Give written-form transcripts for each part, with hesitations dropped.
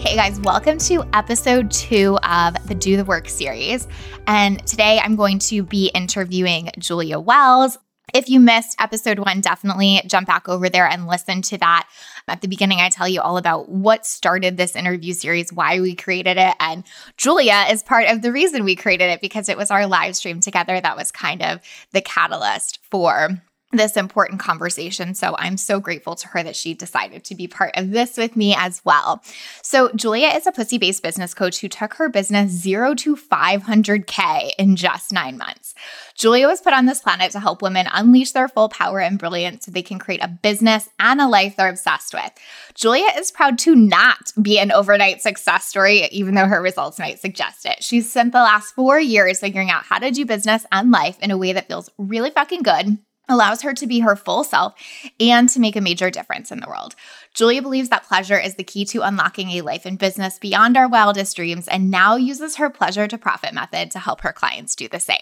Hey guys, welcome to episode 2 of the Do the Work series. And today I'm going to be interviewing Julia Wells. If you missed episode 1, definitely jump back over there and listen to that. At the beginning, I tell you all about what started this interview series, why we created it, and Julia is part of the reason we created it because it was our live stream together that was kind of the catalyst for this important conversation. So I'm so grateful to her that she decided to be part of this with me as well. So Julia is a pussy-based business coach who took her business 0 to 500K in just 9 months. Julia was put on this planet to help women unleash their full power and brilliance so they can create a business and a life they're obsessed with. Julia is proud to not be an overnight success story, even though her results might suggest it. She's spent the last 4 years figuring out how to do business and life in a way that feels really fucking good, allows her to be her full self and to make a major difference in the world. Julia believes that pleasure is the key to unlocking a life and business beyond our wildest dreams and now uses her pleasure to profit method to help her clients do the same.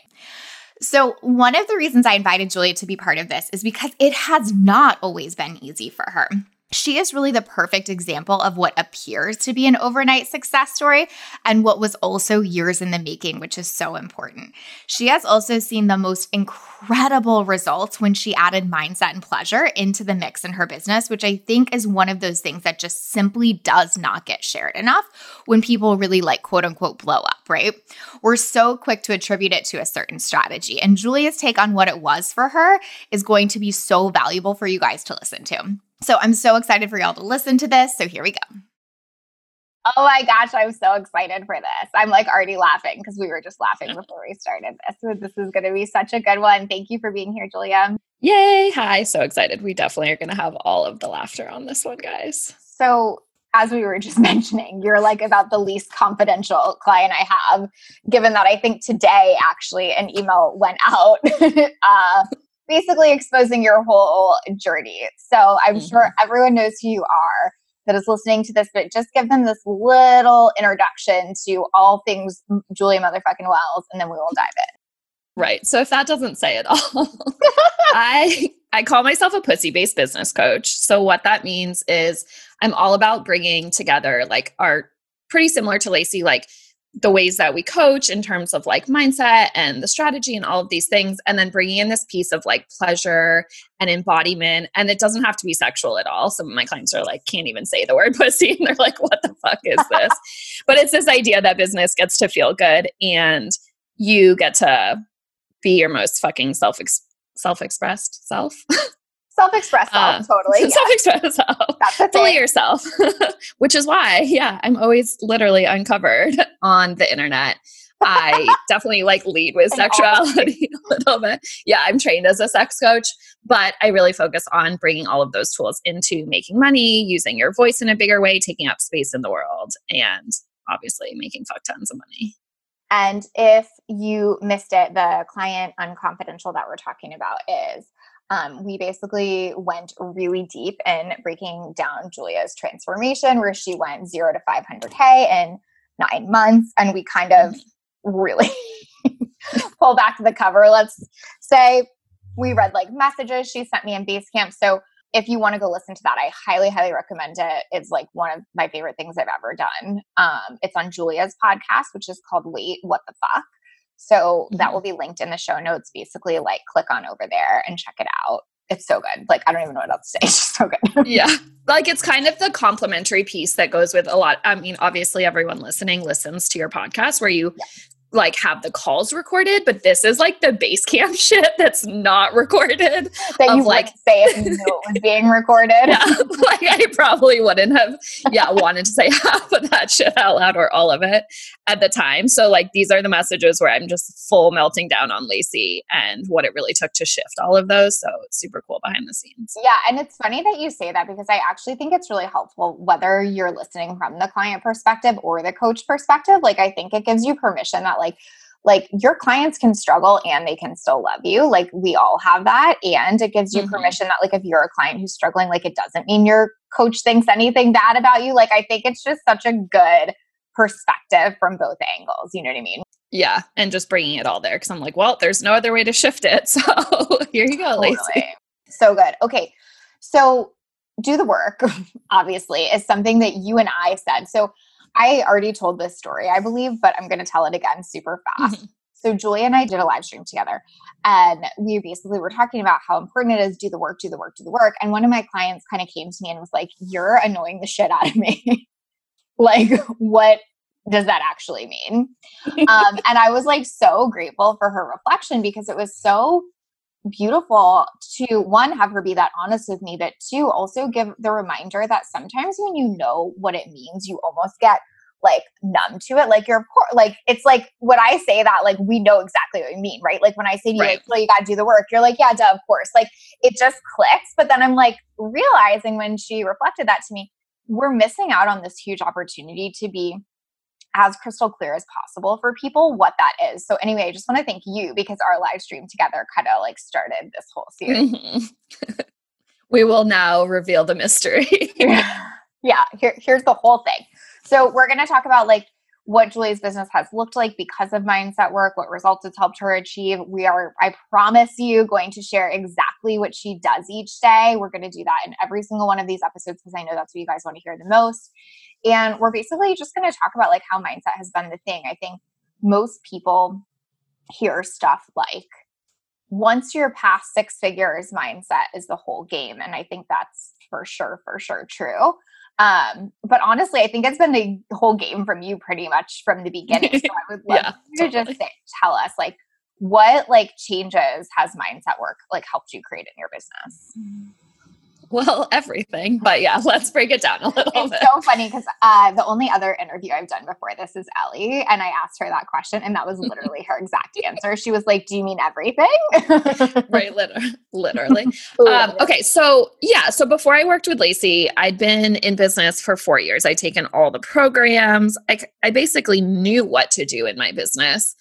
So one of the reasons I invited Julia to be part of this is because it has not always been easy for her. She is really the perfect example of what appears to be an overnight success story and what was also years in the making, which is so important. She has also seen the most incredible results when she added mindset and pleasure into the mix in her business, which I think is one of those things that just simply does not get shared enough when people really like quote unquote blow up, right? We're so quick to attribute it to a certain strategy. And Julia's take on what it was for her is going to be so valuable for you guys to listen to. So I'm so excited for y'all to listen to this. So here we go. Oh my gosh, I'm so excited for this. I'm like already laughing because we were just laughing before we started this. So this is going to be such a good one. Thank you for being here, Julia. Yay. Hi. So excited. We definitely are going to have all of the laughter on this one, guys. So as we were just mentioning, you're like about the least confidential client I have, given that I think today actually an email went out basically exposing your whole journey. So I'm sure everyone knows who you are that is listening to this, but just give them this little introduction to all things Julia motherfucking Wells, and then we will dive in. Right. So if that doesn't say it all, I call myself a pussy-based business coach. So what that means is I'm all about bringing together like our pretty similar to Lacey, like the ways that we coach in terms of like mindset and the strategy and all of these things, and then bringing in this piece of like pleasure and embodiment. And it doesn't have to be sexual at all. Some of my clients are like, can't even say the word pussy. And they're like, what the fuck is this? But it's this idea that business gets to feel good and you get to be your most fucking self-expressed self. Self-expressed self, totally. Yeah. Self-expressed self. That's the fully yourself, which is why, yeah, I'm always literally uncovered on the internet. I definitely like lead with sexuality a little bit. Yeah, I'm trained as a sex coach, but I really focus on bringing all of those tools into making money, using your voice in a bigger way, taking up space in the world, and obviously making fuck tons of money. And if you missed it, the client unconfidential that we're talking about is we basically went really deep in breaking down Julia's transformation where she went 0 to 500K in 9 months. And we kind of really pull back the cover. Let's say we read like messages she sent me in Basecamp. So if you want to go listen to that, I highly, highly recommend it. It's like one of my favorite things I've ever done. It's on Julia's podcast, which is called Wait, What the Fuck? So that will be linked in the show notes. Basically, like click on over there and check it out. It's so good. Like, I don't even know what else to say. It's just so good. Yeah. Like it's kind of the complimentary piece that goes with a lot. I mean, obviously everyone listening listens to your podcast where you like have the calls recorded, but this is like the Basecamp shit that's not recorded. That you like say if you knew it was being recorded. Yeah, like I probably wouldn't have wanted to say half of that shit out loud or all of it at the time. So like these are the messages where I'm just full melting down on Lacey and what it really took to shift all of those. So it's super cool behind the scenes. Yeah. And it's funny that you say that because I actually think it's really helpful whether you're listening from the client perspective or the coach perspective. Like I think it gives you permission that like your clients can struggle and they can still love you. Like we all have that. And it gives you permission that like, if you're a client who's struggling, like it doesn't mean your coach thinks anything bad about you. Like I think it's just such a good perspective from both angles. You know what I mean? Yeah. And just bringing it all there. Cause I'm like, well, there's no other way to shift it. So here you go. Totally. Lacey. So good. Okay. So do the work obviously is something that you and I said. So I already told this story, I believe, but I'm going to tell it again super fast. So Julia and I did a live stream together and we basically were talking about how important it is, do the work, do the work, do the work. And one of my clients kind of came to me and was like, you're annoying the shit out of me. Like, what does that actually mean? And I was like, so grateful for her reflection because it was so beautiful to one, have her be that honest with me, but two, also give the reminder that sometimes when you know what it means, you almost get like numb to it. Like you're poor, like, it's like when I say that, like we know exactly what we mean, right? Like when I say to you, like, well, you got to do the work, you're like, yeah, duh, of course. Like it just clicks. But then I'm like realizing when she reflected that to me, we're missing out on this huge opportunity to be as crystal clear as possible for people what that is. So anyway, I just want to thank you because our live stream together kind of like started this whole series. We will now reveal the mystery. Yeah. Here's the whole thing. So we're going to talk about like what Julia's business has looked like because of mindset work, what results it's helped her achieve. We are, I promise you, going to share exactly what she does each day. We're going to do that in every single one of these episodes because I know that's what you guys want to hear the most. And we're basically just going to talk about like how mindset has been the thing. I think most people hear stuff like once you're past six figures, mindset is the whole game. And I think that's for sure true. But honestly, I think it's been the whole game from you pretty much from the beginning. So I would love you to just tell us like what like changes has mindset work like helped you create in your business? Well, everything, but yeah, let's break it down a little bit. It's so funny because the only other interview I've done before this is Ellie, and I asked her that question, and that was literally her exact answer. She was like, do you mean everything? Right, literally. Okay, so yeah, so before I worked with Lacey, I'd been in business for 4 years. I'd taken all the programs. I basically knew what to do in my business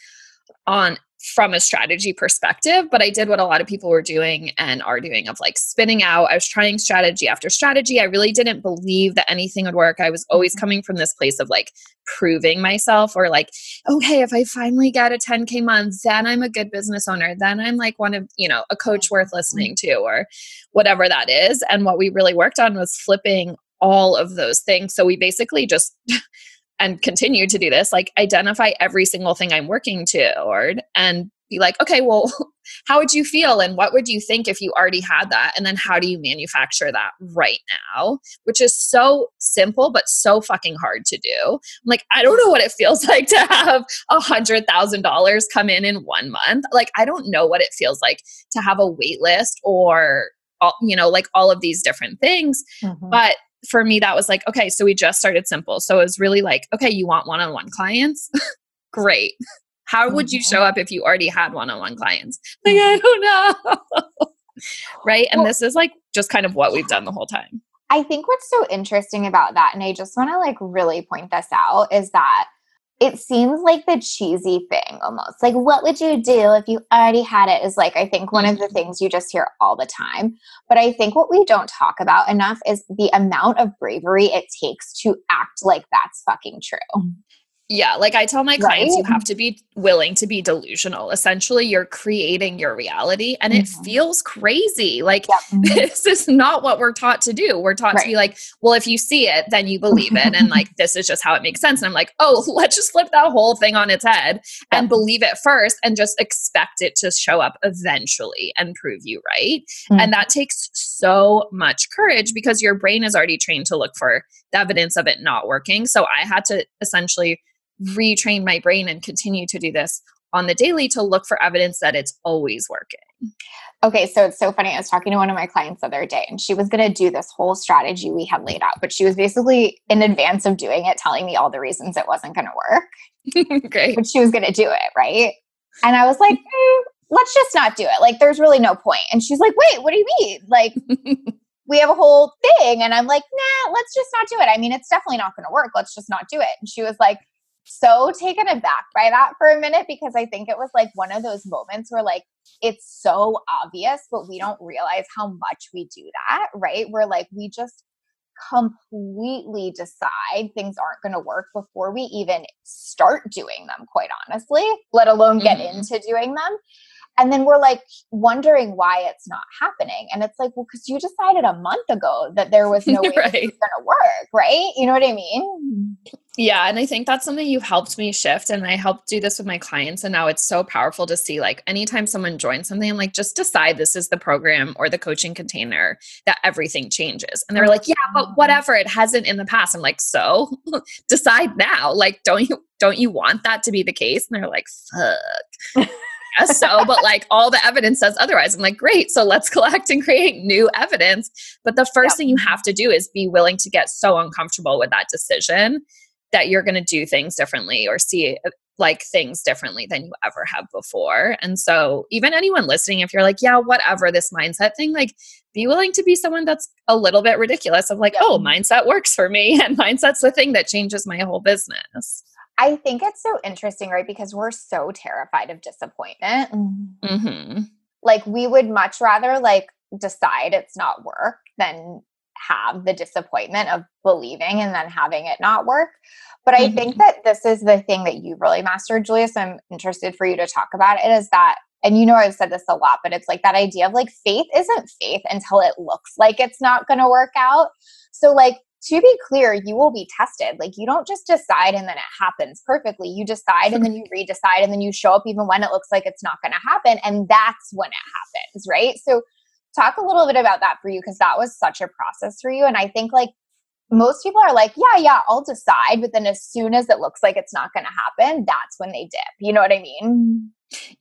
from a strategy perspective, but I did what a lot of people were doing and are doing of like spinning out. I was trying strategy after strategy. I really didn't believe that anything would work. I was always coming from this place of like proving myself or like, okay, if I finally get a 10K month, then I'm a good business owner. Then I'm like one of, you know, a coach worth listening to or whatever that is. And what we really worked on was flipping all of those things. So we basically just... and continue to do this, like identify every single thing I'm working toward and be like, okay, well, how would you feel? And what would you think if you already had that? And then how do you manufacture that right now? Which is so simple, but so fucking hard to do. I'm like, I don't know what it feels like to have $100,000 come in 1 month. Like, I don't know what it feels like to have a wait list or, you know, like all of these different things. But for me, that was like, okay, so we just started simple. So it was really like, okay, you want one-on-one clients? Great. How would you show up if you already had one-on-one clients? Like, I don't know. Right? And this is like just kind of what we've done the whole time. I think what's so interesting about that, and I just want to like really point this out, is that it seems like the cheesy thing almost. Like, what would you do if you already had it is like, I think one of the things you just hear all the time. But I think what we don't talk about enough is the amount of bravery it takes to act like that's fucking true. Yeah. Like I tell my clients, you have to be willing to be delusional. Essentially, you're creating your reality and it feels crazy. Like this is not what we're taught to do. We're taught to be like, well, if you see it, then you believe it. And like, this is just how it makes sense. And I'm like, oh, let's just flip that whole thing on its head and believe it first and just expect it to show up eventually and prove you right. And that takes so much courage because your brain is already trained to look for the evidence of it not working. So I had to essentially retrain my brain and continue to do this on the daily to look for evidence that it's always working. Okay. So it's so funny. I was talking to one of my clients the other day and she was going to do this whole strategy we had laid out, but she was basically in advance of doing it, telling me all the reasons it wasn't going to work. Great. But she was going to do it. Right. And I was like, let's just not do it. Like, there's really no point. And she's like, wait, what do you mean? Like, we have a whole thing. And I'm like, nah, let's just not do it. I mean, it's definitely not going to work. Let's just not do it. And she was like, so taken aback by that for a minute, because I think it was like one of those moments where like, it's so obvious, but we don't realize how much we do that, right? We're like, we just completely decide things aren't going to work before we even start doing them, quite honestly, let alone get into doing them. And then we're like wondering why it's not happening. And it's like, well, because you decided a month ago that there was no way right. This was going to work, right? You know what I mean? Yeah. And I think that's something you've helped me shift. And I helped do this with my clients. And now it's so powerful to see, like, anytime someone joins something, I'm like, just decide this is the program or the coaching container that everything changes. And they're like, yeah, but whatever, it hasn't in the past. I'm like, so decide now. Like, don't you want that to be the case? And they're like, fuck. So, but like all the evidence says otherwise. I'm like, great. So let's collect and create new evidence. But the first thing you have to do is be willing to get so uncomfortable with that decision that you're going to do things differently or see like things differently than you ever have before. And so even anyone listening, if you're like, yeah, whatever, this mindset thing, like be willing to be someone that's a little bit ridiculous of like, oh, mindset works for me. And mindset's the thing that changes my whole business. I think it's so interesting, right? Because we're so terrified of disappointment. Mm-hmm. Like we would much rather like decide it's not work than have the disappointment of believing and then having it not work. But I think that this is the thing that you've really mastered, Julia. So I'm interested for you to talk about it is that, and you know, I've said this a lot, but it's like that idea of like faith isn't faith until it looks like it's not going to work out. So like, to be clear, you will be tested. Like you don't just decide and then it happens perfectly. You decide and then you redecide and then you show up even when it looks like it's not going to happen. And that's when it happens, right? So talk a little bit about that for you because that was such a process for you. And I think like most people are like, yeah, I'll decide. But then as soon as it looks like it's not going to happen, that's when they dip. You know what I mean?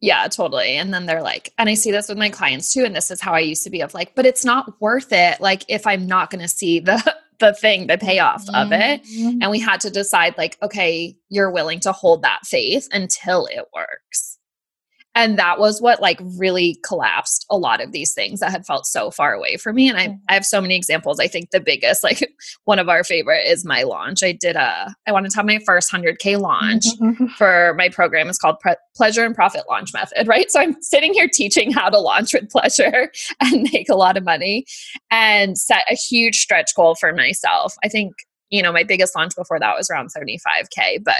Yeah, totally. And then they're like, and I see this with my clients too. And this is how I used to be of like, but it's not worth it. Like if I'm not going to see the payoff of it. And we had to decide like, okay, you're willing to hold that faith until it works. And that was what like really collapsed a lot of these things that had felt so far away from me. And I have so many examples. I think the biggest, like one of our favorite is my launch. I wanted to have my first 100K launch for my program. It's called Pleasure and Profit Launch Method, right? So I'm sitting here teaching how to launch with pleasure and make a lot of money and set a huge stretch goal for myself. I think, you know, my biggest launch before that was around 75K, but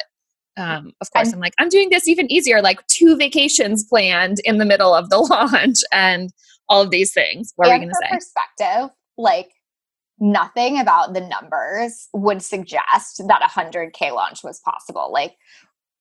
of course, I'm like, I'm doing this even easier, like 2 vacations planned in the middle of the launch and all of these things. What are we going to say? Perspective, like nothing about the numbers would suggest that 100K launch was possible. Like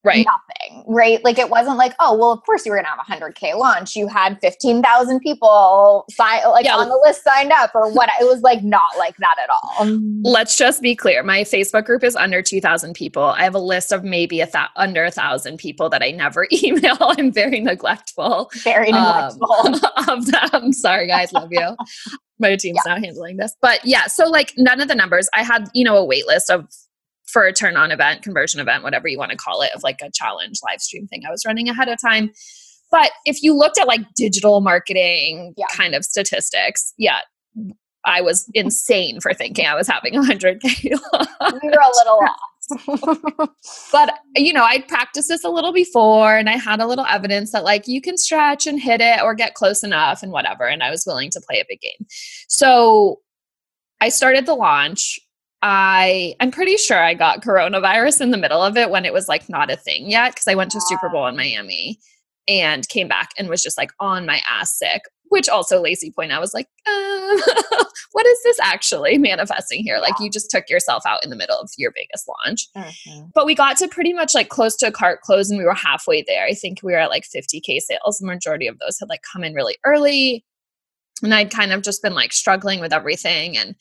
right. Nothing, right? Like it wasn't like, oh, well, of course you were going to have 100K launch. You had 15,000 people on the list signed up or what. It was like, not like that at all. Let's just be clear. My Facebook group is under 2,000 people. I have a list of maybe under 1,000 people that I never email. I'm very neglectful. Very neglectful of them. Sorry, guys. Love you. My team's not handling this, but yeah. So like none of the numbers I had, you know, a wait list for a turn on event, conversion event, whatever you want to call it, of like a challenge live stream thing I was running ahead of time. But if you looked at like digital marketing kind of statistics, I was insane for thinking I was having 100K. We were a little off. But, you know, I'd practiced this a little before and I had a little evidence that like you can stretch and hit it or get close enough and whatever. And I was willing to play a big game. So I started the launch. I'm pretty sure I got coronavirus in the middle of it when it was like not a thing yet because I went to Super Bowl in Miami and came back and was just like on my ass sick, which also Lacey pointed out, I was like, what is this actually manifesting here? Like you just took yourself out in the middle of your biggest launch. But we got to pretty much like close to a cart close and we were halfway there. I think we were at like 50K sales. The majority of those had like come in really early and I'd kind of just been like struggling with everything and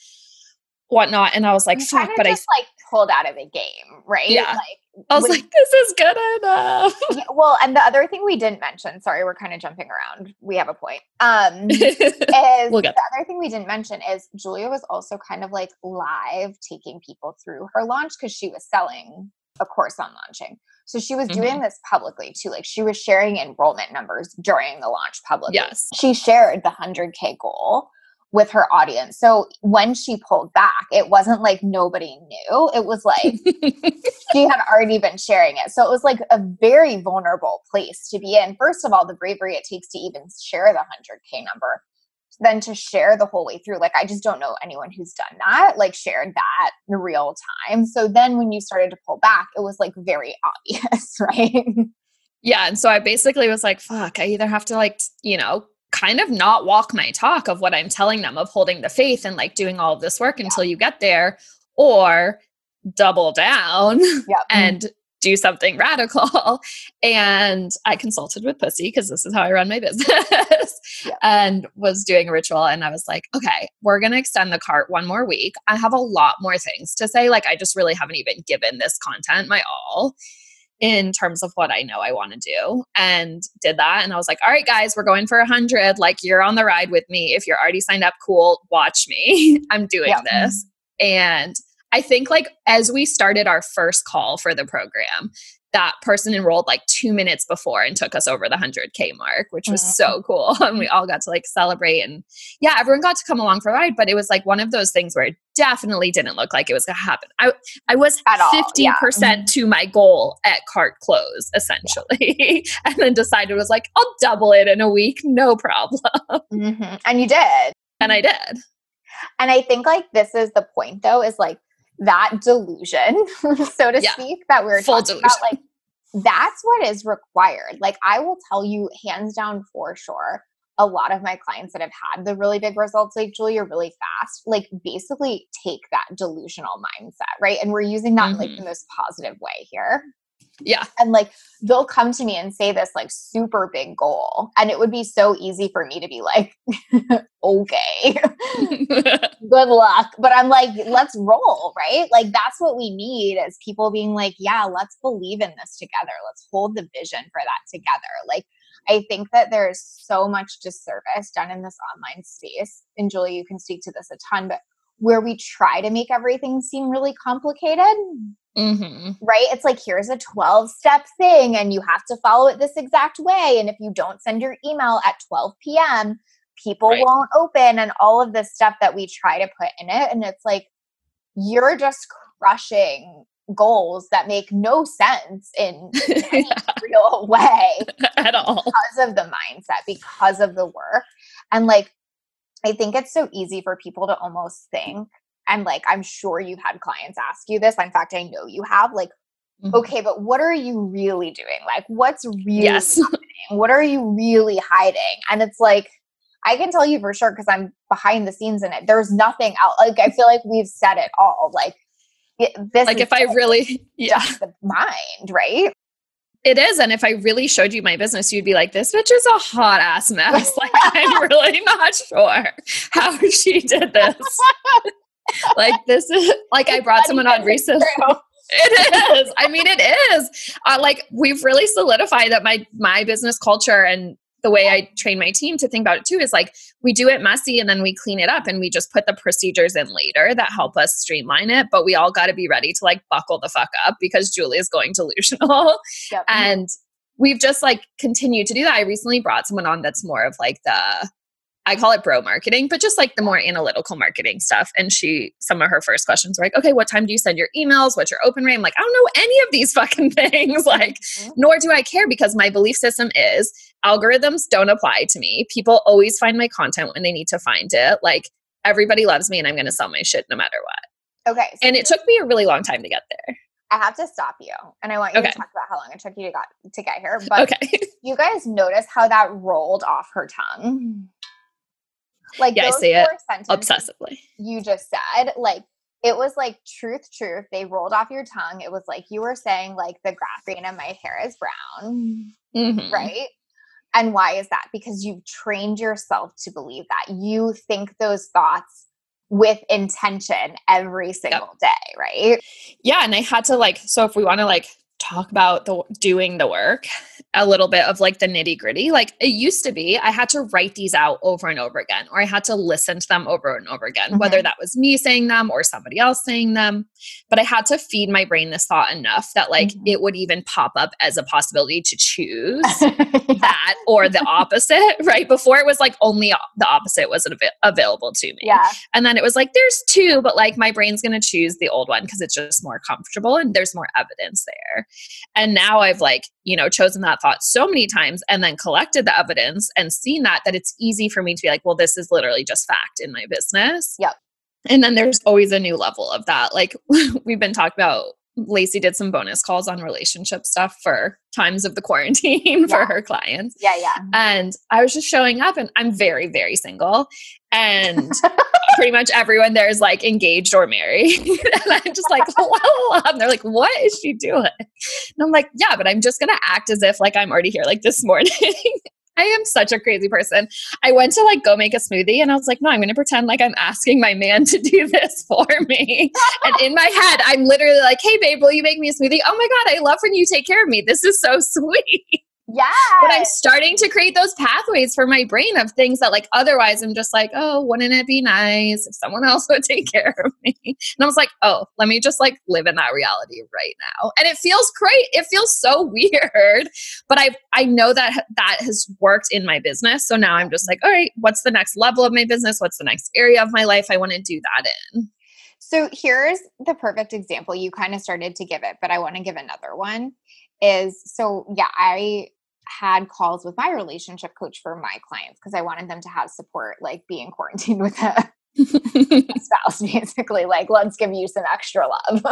whatnot. And I was like, fuck, but I just like pulled out of the game, right? Yeah. Like I was like, this is good enough. Yeah, well, and the other thing we didn't mention, sorry, we're kind of jumping around. We have a point. The other thing we didn't mention is Julia was also kind of like live taking people through her launch because she was selling a course on launching. So she was doing this publicly too. Like she was sharing enrollment numbers during the launch publicly. Yes. She shared the 100K goal with her audience. So when she pulled back, it wasn't like nobody knew. It was like she had already been sharing it. So it was like a very vulnerable place to be in. First of all, the bravery it takes to even share the 100K number, then to share the whole way through. Like, I just don't know anyone who's done that, like shared that in real time. So then when you started to pull back, it was like very obvious, right? Yeah. And so I basically was like, fuck, I either have to like, you know, kind of not walk my talk of what I'm telling them of holding the faith and like doing all of this work until you get there, or double down and do something radical. And I consulted with Pussy because this is how I run my business and was doing a ritual. And I was like, okay, we're going to extend the cart one more week. I have a lot more things to say. Like, I just really haven't even given this content my all in terms of what I know I want to do, and did that. And I was like, all right, guys, we're going for 100. Like, you're on the ride with me. If you're already signed up, cool. Watch me. I'm doing this. And I think like as we started our first call for the program, that person enrolled like 2 minutes before and took us over the 100K mark, which was so cool. And we all got to like celebrate, and yeah, everyone got to come along for a ride, but it was like one of those things where it definitely didn't look like it was going to happen. I was at 50% to my goal at cart close essentially, and then decided it was like, I'll double it in a week. No problem. And you did. And I did. And I think like, this is the point though, is like, that delusion, so to speak, that we were talking about, like, that's what is required. Like, I will tell you hands down for sure, a lot of my clients that have had the really big results, like Julia, really fast, like basically take that delusional mindset, right? And we're using that in like the most positive way here. Yeah. And like, they'll come to me and say this like super big goal. And it would be so easy for me to be like, okay, good luck. But I'm like, let's roll, right? Like, that's what we need is people being like, yeah, let's believe in this together. Let's hold the vision for that together. Like, I think that there's so much disservice done in this online space. And Julia, you can speak to this a ton, but where we try to make everything seem really complicated. Right? It's like, here's a 12-step thing and you have to follow it this exact way. And if you don't send your email at 12 p.m., people won't open, and all of this stuff that we try to put in it. And it's like, you're just crushing goals that make no sense in any real way at all because of the mindset, because of the work. And like, I think it's so easy for people to almost think, and like, I'm sure you've had clients ask you this. In fact, I know you have, like, okay, but what are you really doing? Like, what's really happening? What are you really hiding? And it's like, I can tell you for sure, because I'm behind the scenes in it. There's nothing else. Like, I feel like we've said it all. Like, this like is if I really, just the mind, right? It is. And if I really showed you my business, you'd be like, this bitch is a hot ass mess. Like, I'm really not sure how she did this. Like, this is like, I brought someone on recently. It is. I mean, it is. Like, we've really solidified that my business culture and the way I train my team to think about it too is like, we do it messy and then we clean it up and we just put the procedures in later that help us streamline it. But we all got to be ready to like buckle the fuck up because Julia is going delusional. Yep. And we've just like continued to do that. I recently brought someone on that's more of like the, I call it bro marketing, but just like the more analytical marketing stuff. And some of her first questions were like, okay, what time do you send your emails? What's your open rate? I'm like, I don't know any of these fucking things. Like, nor do I care, because my belief system is algorithms don't apply to me. People always find my content when they need to find it. Like, everybody loves me and I'm going to sell my shit no matter what. Okay. So, and it took me a really long time to get there. I have to stop you, and I want you to talk about how long it took you to get here. But you guys notice how that rolled off her tongue? Like, yeah, I see it obsessively. You just said, like, it was like truth. They rolled off your tongue. It was like you were saying, like, the graphene in my hair is brown, right? And why is that? Because you've trained yourself to believe that. You think those thoughts with intention every single day, right? Yeah. And I had to, like, so if we want to like talk about the doing the work, a little bit of like the nitty gritty. Like it used to be, I had to write these out over and over again, or I had to listen to them over and over again, whether that was me saying them or somebody else saying them. But I had to feed my brain this thought enough that like it would even pop up as a possibility to choose that or the opposite, right? Before it was like only the opposite wasn't available to me. Yeah. And then it was like, there's two, but like my brain's going to choose the old one because it's just more comfortable and there's more evidence there. And now I've like, you know, chosen that thought so many times and then collected the evidence and seen that it's easy for me to be like, well, this is literally just fact in my business. Yep. And then there's always a new level of that. Like we've been talking about, Lacey did some bonus calls on relationship stuff for times of the quarantine for her clients. Yeah, yeah. And I was just showing up and I'm very, very single. And pretty much everyone there is like engaged or married. And I'm just like, hello. And they're like, what is she doing? And I'm like, yeah, but I'm just going to act as if like I'm already here. Like this morning, I am such a crazy person. I went to like go make a smoothie and I was like, no, I'm going to pretend like I'm asking my man to do this for me. And in my head, I'm literally like, hey babe, will you make me a smoothie? Oh my God, I love when you take care of me. This is so sweet. Yeah. But I'm starting to create those pathways for my brain of things that like, otherwise I'm just like, oh, wouldn't it be nice if someone else would take care of me? And I was like, oh, let me just like live in that reality right now. And it feels great. It feels so weird, but I know that that has worked in my business. So now I'm just like, all right, what's the next level of my business? What's the next area of my life I want to do that in? So here's the perfect example. You kind of started to give it, but I want to give another one. I had calls with my relationship coach for my clients because I wanted them to have support, like being quarantined with a spouse, basically. Like, let's give you some extra love.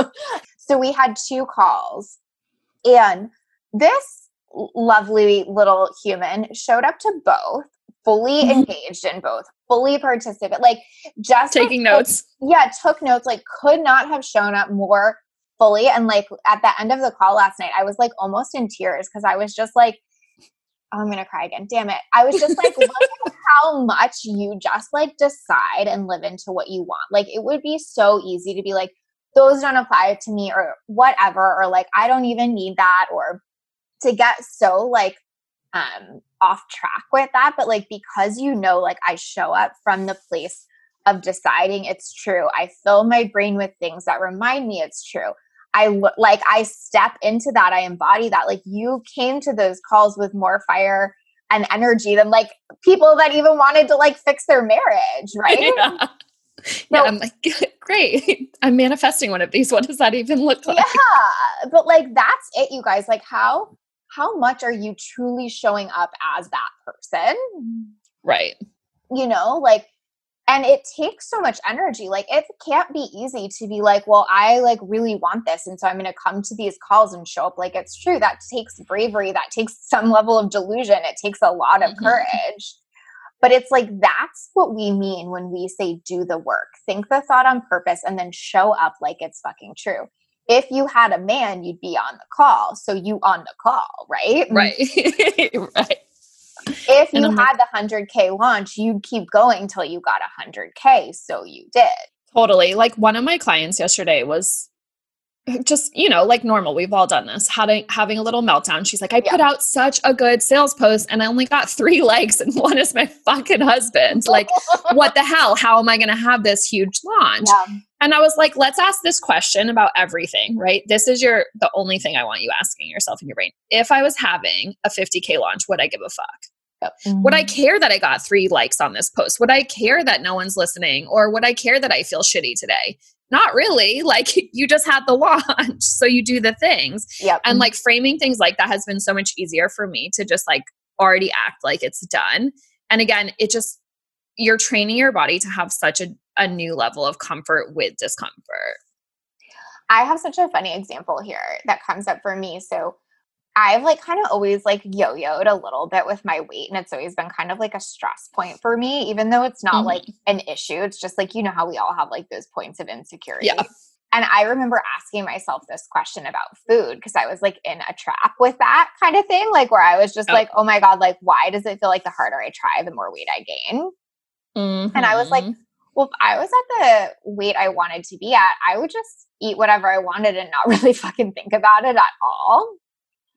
So we had two calls, and this lovely little human showed up to both, fully engaged in both, fully participant, like just taking notes. Yeah, took notes. Like, could not have shown up more fully. And like at the end of the call last night, I was like almost in tears because I was just like, oh, I'm going to cry again. Damn it. I was just like, look at how much you just like decide and live into what you want. Like it would be so easy to be like, those don't apply to me or whatever, or like, I don't even need that, or to get so like off track with that. But like, because you know, like I show up from the place of deciding it's true. I fill my brain with things that remind me it's true. I step into that. I embody that. Like you came to those calls with more fire and energy than like people that even wanted to like fix their marriage. Right. Yeah. No, yeah, I'm like, great. I'm manifesting one of these. What does that even look like? Yeah. But like, that's it, you guys. Like how much are you truly showing up as that person? Right. You know, like, and it takes so much energy. Like it can't be easy to be like, well, I like really want this. And so I'm going to come to these calls and show up like it's true. That takes bravery. That takes some level of delusion. It takes a lot of courage. But it's like, that's what we mean when we say do the work, think the thought on purpose, and then show up like it's fucking true. If you had a man, you'd be on the call. So you on the call, right? Right. Right. If you had the 100K launch, you'd keep going till you got 100K. So you did. Totally. Like one of my clients yesterday was just, you know, like normal. We've all done this. Having a little meltdown. She's like, I put out such a good sales post and I only got 3 likes and one is my fucking husband. Like what the hell? How am I going to have this huge launch? Yeah. And I was like, let's ask this question about everything, right? This is the only thing I want you asking yourself in your brain. If I was having a 50K launch, would I give a fuck? Would I care that I got 3 likes on this post? Would I care that no one's listening? Or would I care that I feel shitty today? Not really. Like you just had the launch, so you do the things. Yep. And like framing things like that has been so much easier for me to just like already act like it's done. And again, you're training your body to have such a new level of comfort with discomfort. I have such a funny example here that comes up for me. So I've like kind of always like yo-yoed a little bit with my weight, and it's always been kind of like a stress point for me, even though it's not like an issue. It's just like, you know how we all have like those points of insecurity. Yeah. And I remember asking myself this question about food because I was like in a trap with that kind of thing, like where I was just like, oh my God, like why does it feel like the harder I try, the more weight I gain? And I was like, Well, if I was at the weight I wanted to be at, I would just eat whatever I wanted and not really fucking think about it at all.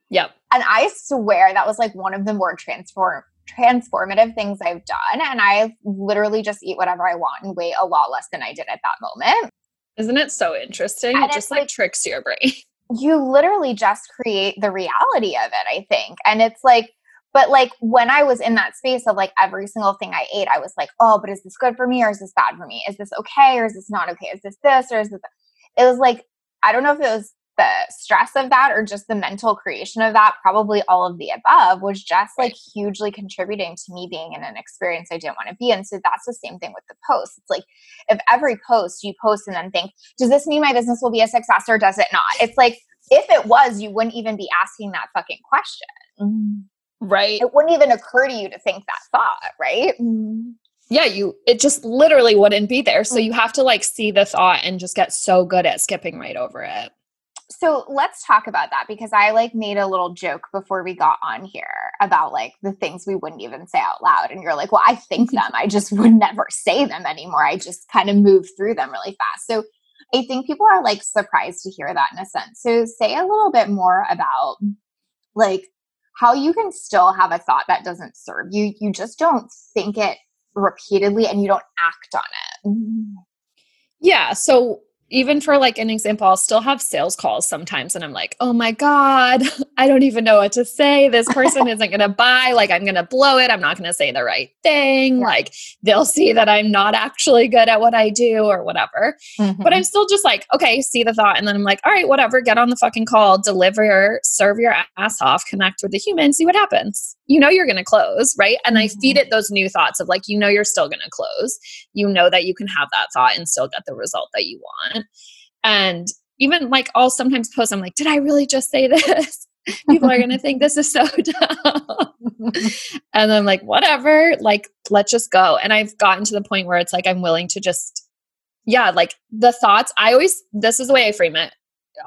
Yep. And I swear that was like one of the more transformative things I've done. And I literally just eat whatever I want and weigh a lot less than I did at that moment. Isn't it so interesting? And it just like tricks your brain. You literally just create the reality of it, I think. And it's like, but like when I was in that space of like every single thing I ate, I was like, oh, but is this good for me or is this bad for me? Is this okay or is this not okay? Is this this or is this? It was like, I don't know if it was the stress of that or just the mental creation of that, probably all of the above, was just like hugely contributing to me being in an experience I didn't want to be in. So that's the same thing with the posts. It's like if every post you post and then think, does this mean my business will be a success or does it not? It's like, if it was, you wouldn't even be asking that fucking question. Right. It wouldn't even occur to you to think that thought, right? Yeah, it just literally wouldn't be there. So you have to like see the thought and just get so good at skipping right over it. So let's talk about that, because I like made a little joke before we got on here about like the things we wouldn't even say out loud. And you're like, well, I think them. I just would never say them anymore. I just kind of move through them really fast. So I think people are like surprised to hear that in a sense. So say a little bit more about like how you can still have a thought that doesn't serve you. You just don't think it repeatedly and you don't act on it. Yeah. So even for like an example, I'll still have sales calls sometimes and I'm like, oh my God, I don't even know what to say. This person isn't going to buy. Like I'm going to blow it. I'm not going to say the right thing. Yeah. Like they'll see that I'm not actually good at what I do or whatever. Mm-hmm. But I'm still just like, okay, see the thought. And then I'm like, all right, whatever, get on the fucking call, deliver, serve your ass off, connect with the human, see what happens. You know you're going to close, right? And I feed it those new thoughts of like, you know you're still going to close. You know that you can have that thought and still get the result that you want. And even like I'll sometimes post, I'm like, did I really just say this? People are going to think this is so dumb. And I'm like, whatever, like, let's just go. And I've gotten to the point where it's like, I'm willing to just, yeah, like the thoughts, this is the way I frame it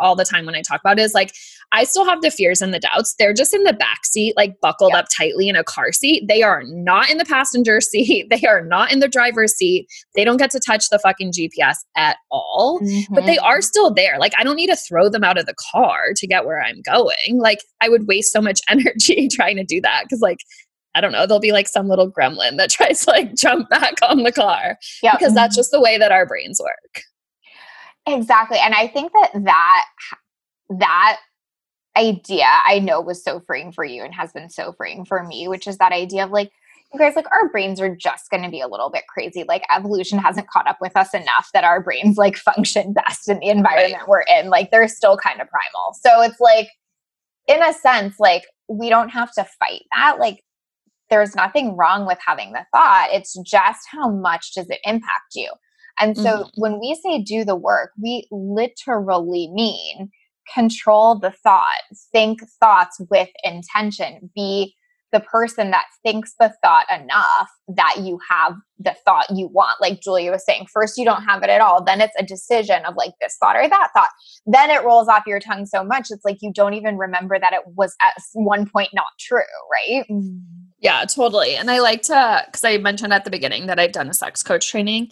all the time when I talk about it, is like, I still have the fears and the doubts. They're just in the back seat, like buckled up tightly in a car seat. They are not in the passenger seat. They are not in the driver's seat. They don't get to touch the fucking GPS at all, but they are still there. Like I don't need to throw them out of the car to get where I'm going. Like I would waste so much energy trying to do that. Cause like, I don't know, there'll be like some little gremlin that tries to like jump back on the car because that's just the way that our brains work. Exactly. And I think that idea I know was so freeing for you and has been so freeing for me, which is that idea of like, you guys, like our brains are just going to be a little bit crazy. Like evolution hasn't caught up with us enough that our brains like function best in the environment we're in. Like they're still kind of primal. So it's like, in a sense, like we don't have to fight that. Like there's nothing wrong with having the thought. It's just how much does it impact you? And so when we say do the work, we literally mean control the thought, think thoughts with intention, be the person that thinks the thought enough that you have the thought you want. Like Julia was saying, first you don't have it at all. Then it's a decision of like this thought or that thought. Then it rolls off your tongue so much. It's like you don't even remember that it was at one point not true, right? Yeah, totally. And I like to, because I mentioned at the beginning that I've done a sex coach training.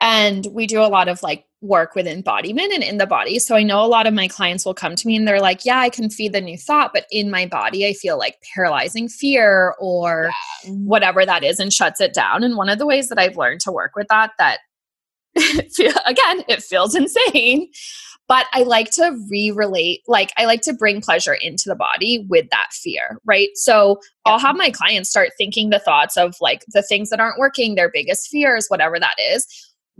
And we do a lot of like work with embodiment and in the body. So I know a lot of my clients will come to me and they're like, yeah, I can feed the new thought, but in my body, I feel like paralyzing fear or whatever that is and shuts it down. And one of the ways that I've learned to work with that again, it feels insane, but I like to re-relate, like I like to bring pleasure into the body with that fear, right? So I'll have my clients start thinking the thoughts of like the things that aren't working, their biggest fears, whatever that is,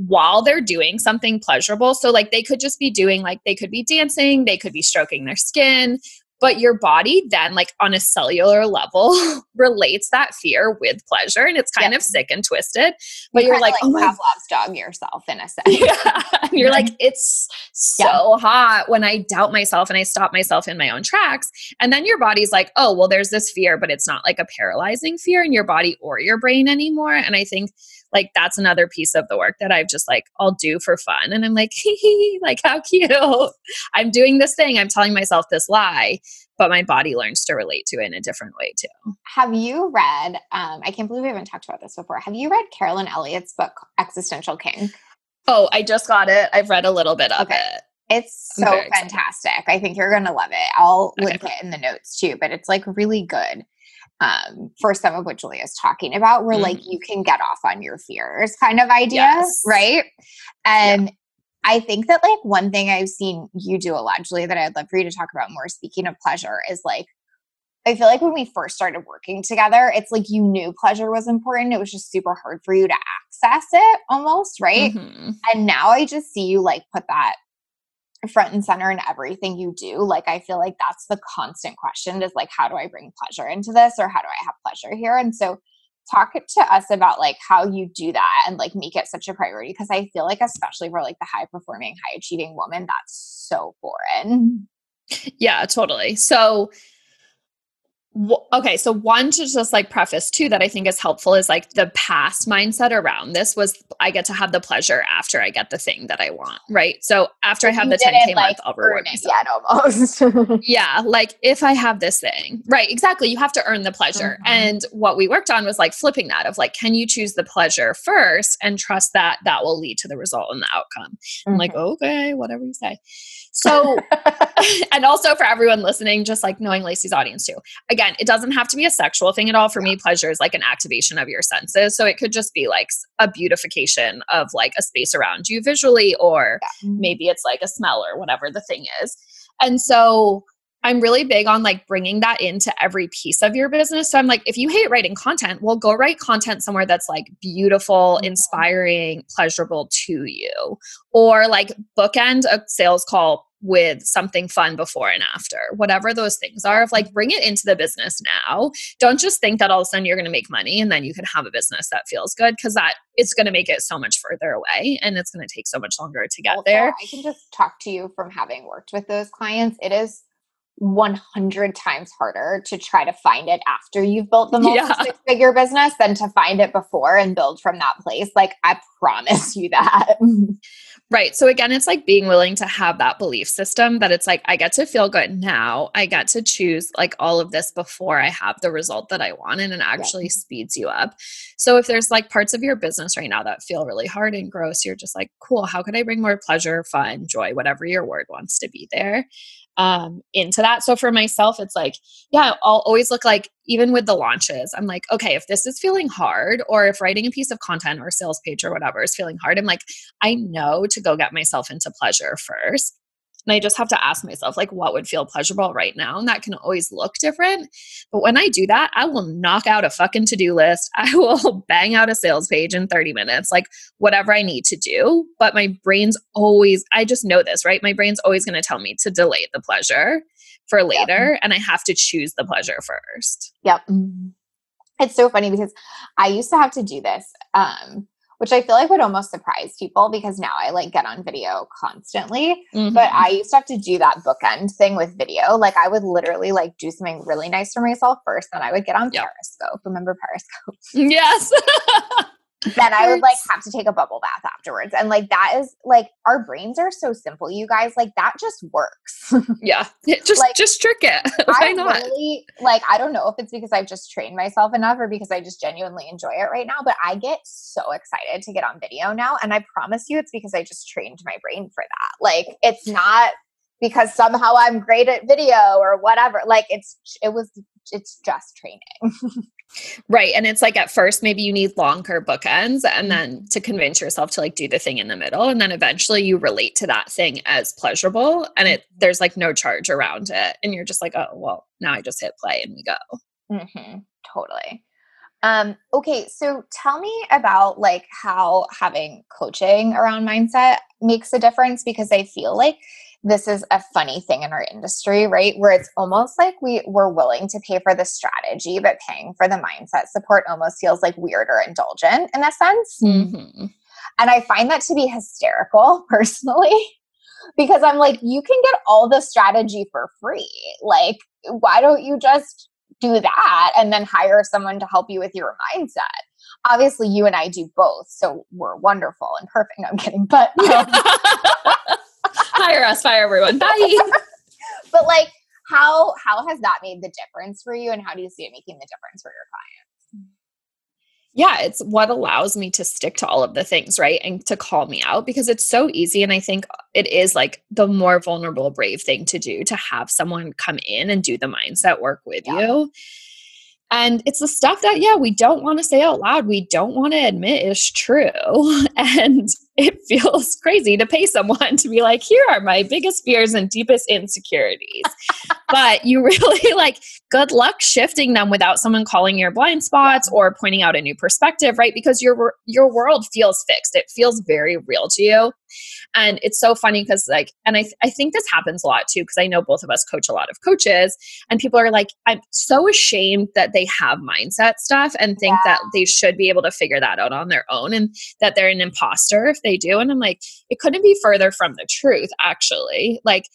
while they're doing something pleasurable. So like they could just be doing, like they could be dancing, they could be stroking their skin, but your body then like on a cellular level relates that fear with pleasure. And it's kind of sick and twisted, but you're like, oh my God. Pavlov's dog yourself in a sense. Yeah. And you're like, it's so hot when I doubt myself and I stop myself in my own tracks. And then your body's like, oh, well, there's this fear, but it's not like a paralyzing fear in your body or your brain anymore. And I think like, that's another piece of the work that I've just like, I'll do for fun. And I'm like, hee hee, like how cute. I'm doing this thing. I'm telling myself this lie. but my body learns to relate to it in a different way too. Have you read, I can't believe we haven't talked about this before. Have you read Carolyn Elliott's book, Existential Kink? Oh, I just got it. I've read a little bit of it. It's so fantastic. I think you're going to love it. I'll link it in the notes too, but it's like really good. For some of what Julia is talking about, where like you can get off on your fears kind of idea, right? And I think that like one thing I've seen you do a lot, Julia, that I'd love for you to talk about more, speaking of pleasure, is like, I feel like when we first started working together, it's like you knew pleasure was important. It was just super hard for you to access it almost, right? And now I just see you like put that front and center in everything you do. Like, I feel like that's the constant question is like, how do I bring pleasure into this? Or how do I have pleasure here? And so talk to us about like how you do that and like make it such a priority. Cause I feel like, especially for like the high performing, high achieving woman, that's so foreign. Yeah, totally. So, okay. So one, to just like preface too, that I think is helpful is like the past mindset around this was I get to have the pleasure after I get the thing that I want. Right. So after I have the 10K month, I'll reward myself. Yeah, almost. Like if I have this thing, right. Exactly. You have to earn the pleasure. And what we worked on was like flipping that of like, can you choose the pleasure first and trust that that will lead to the result and the outcome? I'm like, okay, whatever you say. So, and also for everyone listening, just like knowing Lacey's audience too, again, it doesn't have to be a sexual thing at all. For me, pleasure is like an activation of your senses. So it could just be like a beautification of like a space around you visually, or maybe it's like a smell or whatever the thing is. And so I'm really big on like bringing that into every piece of your business. So I'm like, if you hate writing content, well, go write content somewhere that's like beautiful, inspiring, pleasurable to you, or like bookend a sales call with something fun before and after, whatever those things are. If like bring it into the business now, don't just think that all of a sudden you're going to make money and then you can have a business that feels good, because that it's going to make it so much further away and it's going to take so much longer to get there. I can just talk to you from having worked with those clients. It is 100 times harder to try to find it after you've built the multi-six-figure business than to find it before and build from that place. Like, I promise you that. Right. So again, it's like being willing to have that belief system that it's like, I get to feel good now. I get to choose like all of this before I have the result that I want, and it actually speeds you up. So if there's like parts of your business right now that feel really hard and gross, you're just like, cool, how can I bring more pleasure, fun, joy, whatever your word wants to be there, into that. So for myself, it's like, I'll always look like, even with the launches, I'm like, okay, if this is feeling hard, or if writing a piece of content or sales page or whatever is feeling hard, I'm like, I know to go get myself into pleasure first. And I just have to ask myself, like, what would feel pleasurable right now? And that can always look different. But when I do that, I will knock out a fucking to-do list. I will bang out a sales page in 30 minutes, like whatever I need to do. But my brain's always, I just know this, right? My brain's always going to tell me to delay the pleasure for later. And I have to choose the pleasure first. It's so funny because I used to have to do this, which I feel like would almost surprise people because now I like get on video constantly, but I used to have to do that bookend thing with video. Like I would literally like do something really nice for myself first. Then I would get on Periscope. Remember Periscope? Yes. Then I would like have to take a bubble bath afterwards. And like, that is like, our brains are so simple, you guys, like that just works. Just trick it. Why not? Really, like, I don't know if it's because I've just trained myself enough or because I just genuinely enjoy it right now, but I get so excited to get on video now. And I promise you it's because I just trained my brain for that. Like, it's not because somehow I'm great at video or whatever. Like it's just training. Right. And it's like, at first, maybe you need longer bookends and then to convince yourself to like do the thing in the middle. And then eventually you relate to that thing as pleasurable and there's like no charge around it. And you're just like, oh, well now I just hit play and we go. Totally. Okay. So tell me about like how having coaching around mindset makes a difference, because I feel like this is a funny thing in our industry, right? Where it's almost like we're willing to pay for the strategy, but paying for the mindset support almost feels like weird or indulgent in a sense. And I find that to be hysterical personally, because I'm like, you can get all the strategy for free. Like, why don't you just do that and then hire someone to help you with your mindset? Obviously, you and I do both, so we're wonderful and perfect. No, I'm kidding, but... Fire us, fire everyone. Bye. But like, How has that made the difference for you, and how do you see it making the difference for your clients? Yeah, it's what allows me to stick to all of the things, right? And to call me out, because it's so easy. And I think it is like the more vulnerable, brave thing to do, to have someone come in and do the mindset work with you. And it's the stuff that, we don't want to say out loud. We don't want to admit is true. And it feels crazy to pay someone to be like, here are my biggest fears and deepest insecurities. But you really, like, good luck shifting them without someone calling your blind spots or pointing out a new perspective, right? Because your world feels fixed. It feels very real to you. And it's so funny because, like, and I think this happens a lot too, because I know both of us coach a lot of coaches, and people are like, I'm so ashamed that they have mindset stuff and think that they should be able to figure that out on their own, and that they're an imposter if they do. And I'm like, it couldn't be further from the truth, actually. Like,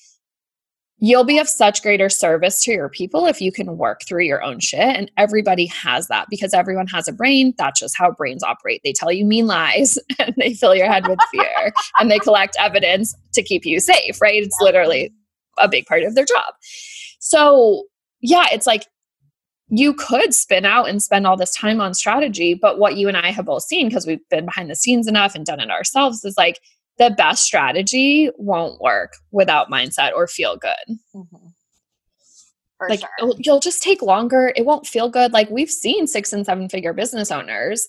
you'll be of such greater service to your people if you can work through your own shit. And everybody has that, because everyone has a brain. That's just how brains operate. They tell you mean lies, and they fill your head with fear, and they collect evidence to keep you safe, right? It's literally a big part of their job. So it's like, you could spin out and spend all this time on strategy, but what you and I have both seen, because we've been behind the scenes enough and done it ourselves, is like, the best strategy won't work without mindset or feel good. Mm-hmm. Like, sure. You'll just take longer. It won't feel good. Like, we've seen 6- and 7-figure business owners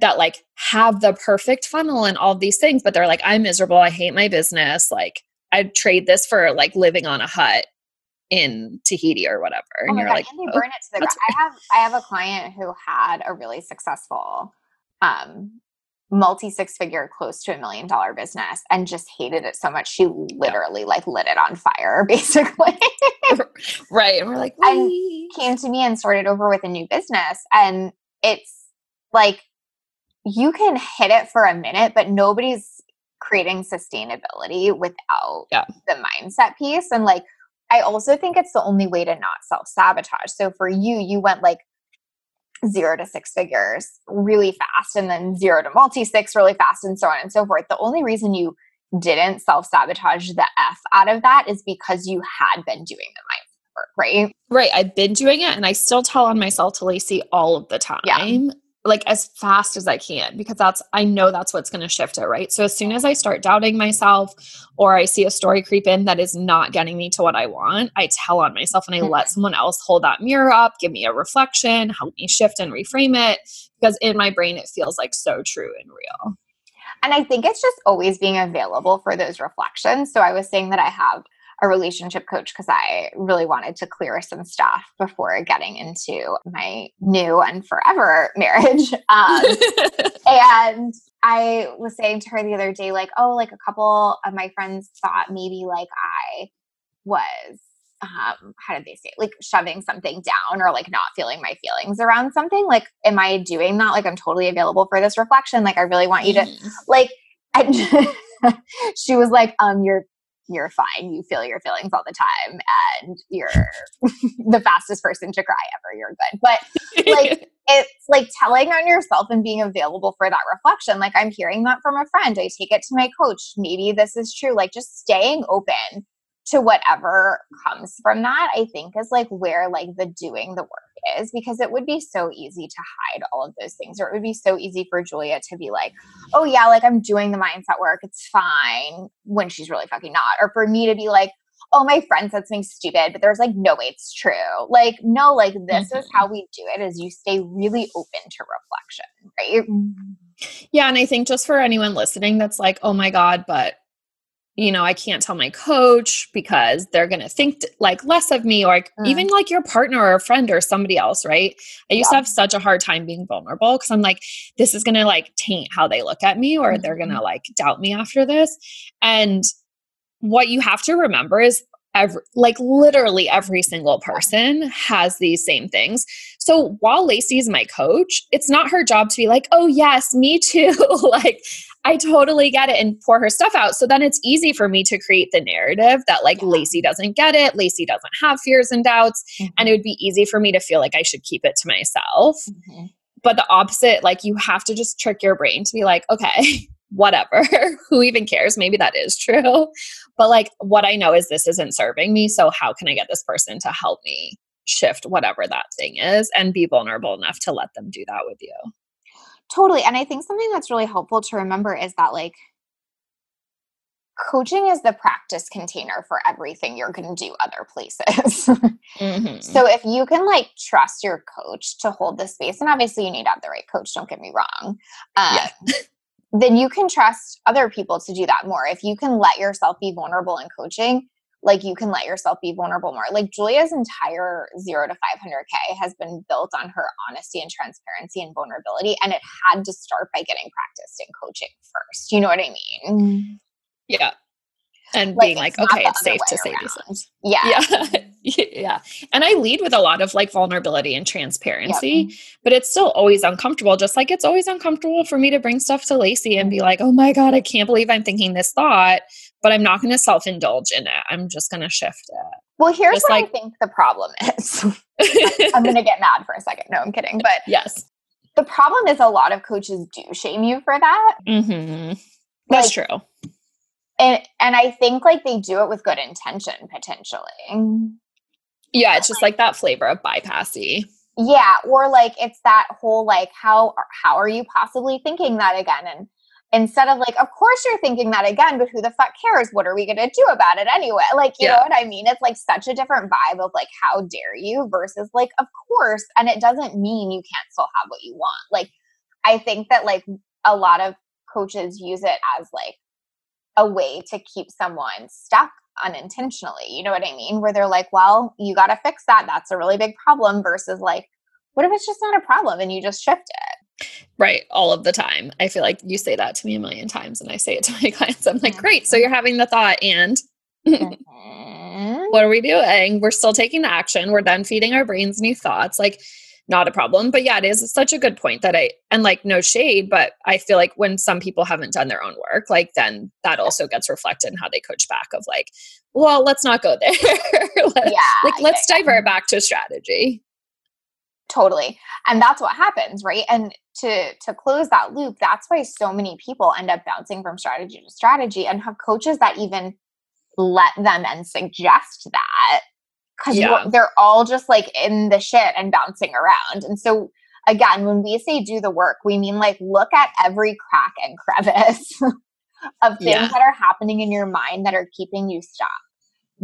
that, like, have the perfect funnel and all these things, but they're like, I'm miserable. I hate my business. Like, I'd trade this for, like, living on a hut in Tahiti or whatever. And you're like, and they burn it to the ground. I have a client who had a really successful, multi-6-figure, close to $1 million business, and just hated it so much. She literally like lit it on fire, basically. Right. And we're like, wee. And came to me and started over with a new business. And it's like, you can hit it for a minute, but nobody's creating sustainability without the mindset piece. And like, I also think it's the only way to not self-sabotage. So for you, you went like 0 to 6 figures really fast, and then 0 to multi-6 really fast, and so on and so forth. The only reason you didn't self-sabotage the F out of that is because you had been doing the mindset work, right? Right. I've been doing it, and I still tell on myself to Lacey all of the time, like as fast as I can, because I know that's what's going to shift it, right? So as soon as I start doubting myself, or I see a story creep in that is not getting me to what I want, I tell on myself, and I let someone else hold that mirror up, give me a reflection, help me shift and reframe it, because in my brain, it feels like so true and real. And I think it's just always being available for those reflections. So I was saying that I have a relationship coach because I really wanted to clear some stuff before getting into my new and forever marriage. And I was saying to her the other day, like, oh, like a couple of my friends thought maybe like I was, how did they say it? Like shoving something down, or like not feeling my feelings around something. Like, am I doing that? Like, I'm totally available for this reflection. Like, I really want you to like, and she was like, you're fine. You feel your feelings all the time, and you're the fastest person to cry ever. You're good. But like, it's like telling on yourself and being available for that reflection. Like, I'm hearing that from a friend. I take it to my coach. Maybe this is true. Like, just staying open to whatever comes from that, I think, is like where like the doing the work is, because it would be so easy to hide all of those things. Or it would be so easy for Julia to be like, oh yeah, like I'm doing the mindset work, it's fine, when she's really fucking not. Or for me to be like, oh, my friend said something stupid, but there's like no way it's true. Like, no, like this is how we do it, is you stay really open to reflection, right? Yeah. And I think just for anyone listening that's like, oh my God, but you know, I can't tell my coach because they're going to think like less of me, or even like your partner or a friend or somebody else, right? I used to have such a hard time being vulnerable, because I'm like, this is going to like taint how they look at me, or they're going to like doubt me after this. And what you have to remember is like literally every single person has these same things. So while Lacey's my coach, it's not her job to be like, oh yes, me too. Like, I totally get it, and pour her stuff out. So then it's easy for me to create the narrative that like Lacey doesn't get it. Lacey doesn't have fears and doubts. And it would be easy for me to feel like I should keep it to myself. But the opposite, like you have to just trick your brain to be like, okay, whatever, who even cares? Maybe that is true. But like, what I know is this isn't serving me. So how can I get this person to help me shift whatever that thing is and be vulnerable enough to let them do that with you? Totally. And I think something that's really helpful to remember is that like, coaching is the practice container for everything you're going to do other places. Mm-hmm. So if you can like trust your coach to hold the space, and obviously you need to have the right coach, don't get me wrong. Then you can trust other people to do that more. If you can let yourself be vulnerable in coaching, like you can let yourself be vulnerable more. Like Julia's entire 0 to 500K has been built on her honesty and transparency and vulnerability. And it had to start by getting practiced in coaching first. You know what I mean? Mm-hmm. Yeah. And like, being like, okay, it's safe to say these things. Yeah. And I lead with a lot of like vulnerability and transparency, but it's still always uncomfortable. Just like it's always uncomfortable for me to bring stuff to Lacey and be like, oh my God, I can't believe I'm thinking this thought, but I'm not going to self-indulge in it. I'm just going to shift it. Well, here's just what like, I think the problem is. I'm going to get mad for a second. No, I'm kidding. But yes, the problem is a lot of coaches do shame you for that. Mm-hmm. That's like, true. And I think like they do it with good intention, potentially. Yeah. It's just like that flavor of bypassy. Yeah. Or like, it's that whole, like, how are you possibly thinking that again? And instead of like, of course you're thinking that again, but who the fuck cares? What are we going to do about it anyway? Like, you know what I mean? It's like such a different vibe of like, how dare you versus like, of course. And it doesn't mean you can't still have what you want. Like, I think that like a lot of coaches use it as like, a way to keep someone stuck unintentionally. You know what I mean? Where they're like, well, you got to fix that. That's a really big problem versus like, what if it's just not a problem and you just shift it? Right. All of the time. I feel like you say that to me a million times and I say it to my clients. I'm like, great. So you're having the thought and what are we doing? We're still taking the action. We're done feeding our brains new thoughts. Like, not a problem. But yeah, it is such a good point that and like no shade, but I feel like when some people haven't done their own work, like then that also gets reflected in how they coach back of like, well, let's not go there. let's divert back to strategy. Totally. And that's what happens, right? And to close that loop, that's why so many people end up bouncing from strategy to strategy and have coaches that even let them and suggest that. Because they're all just like in the shit and bouncing around. And so again, when we say do the work, we mean like look at every crack and crevice of things that are happening in your mind that are keeping you stuck.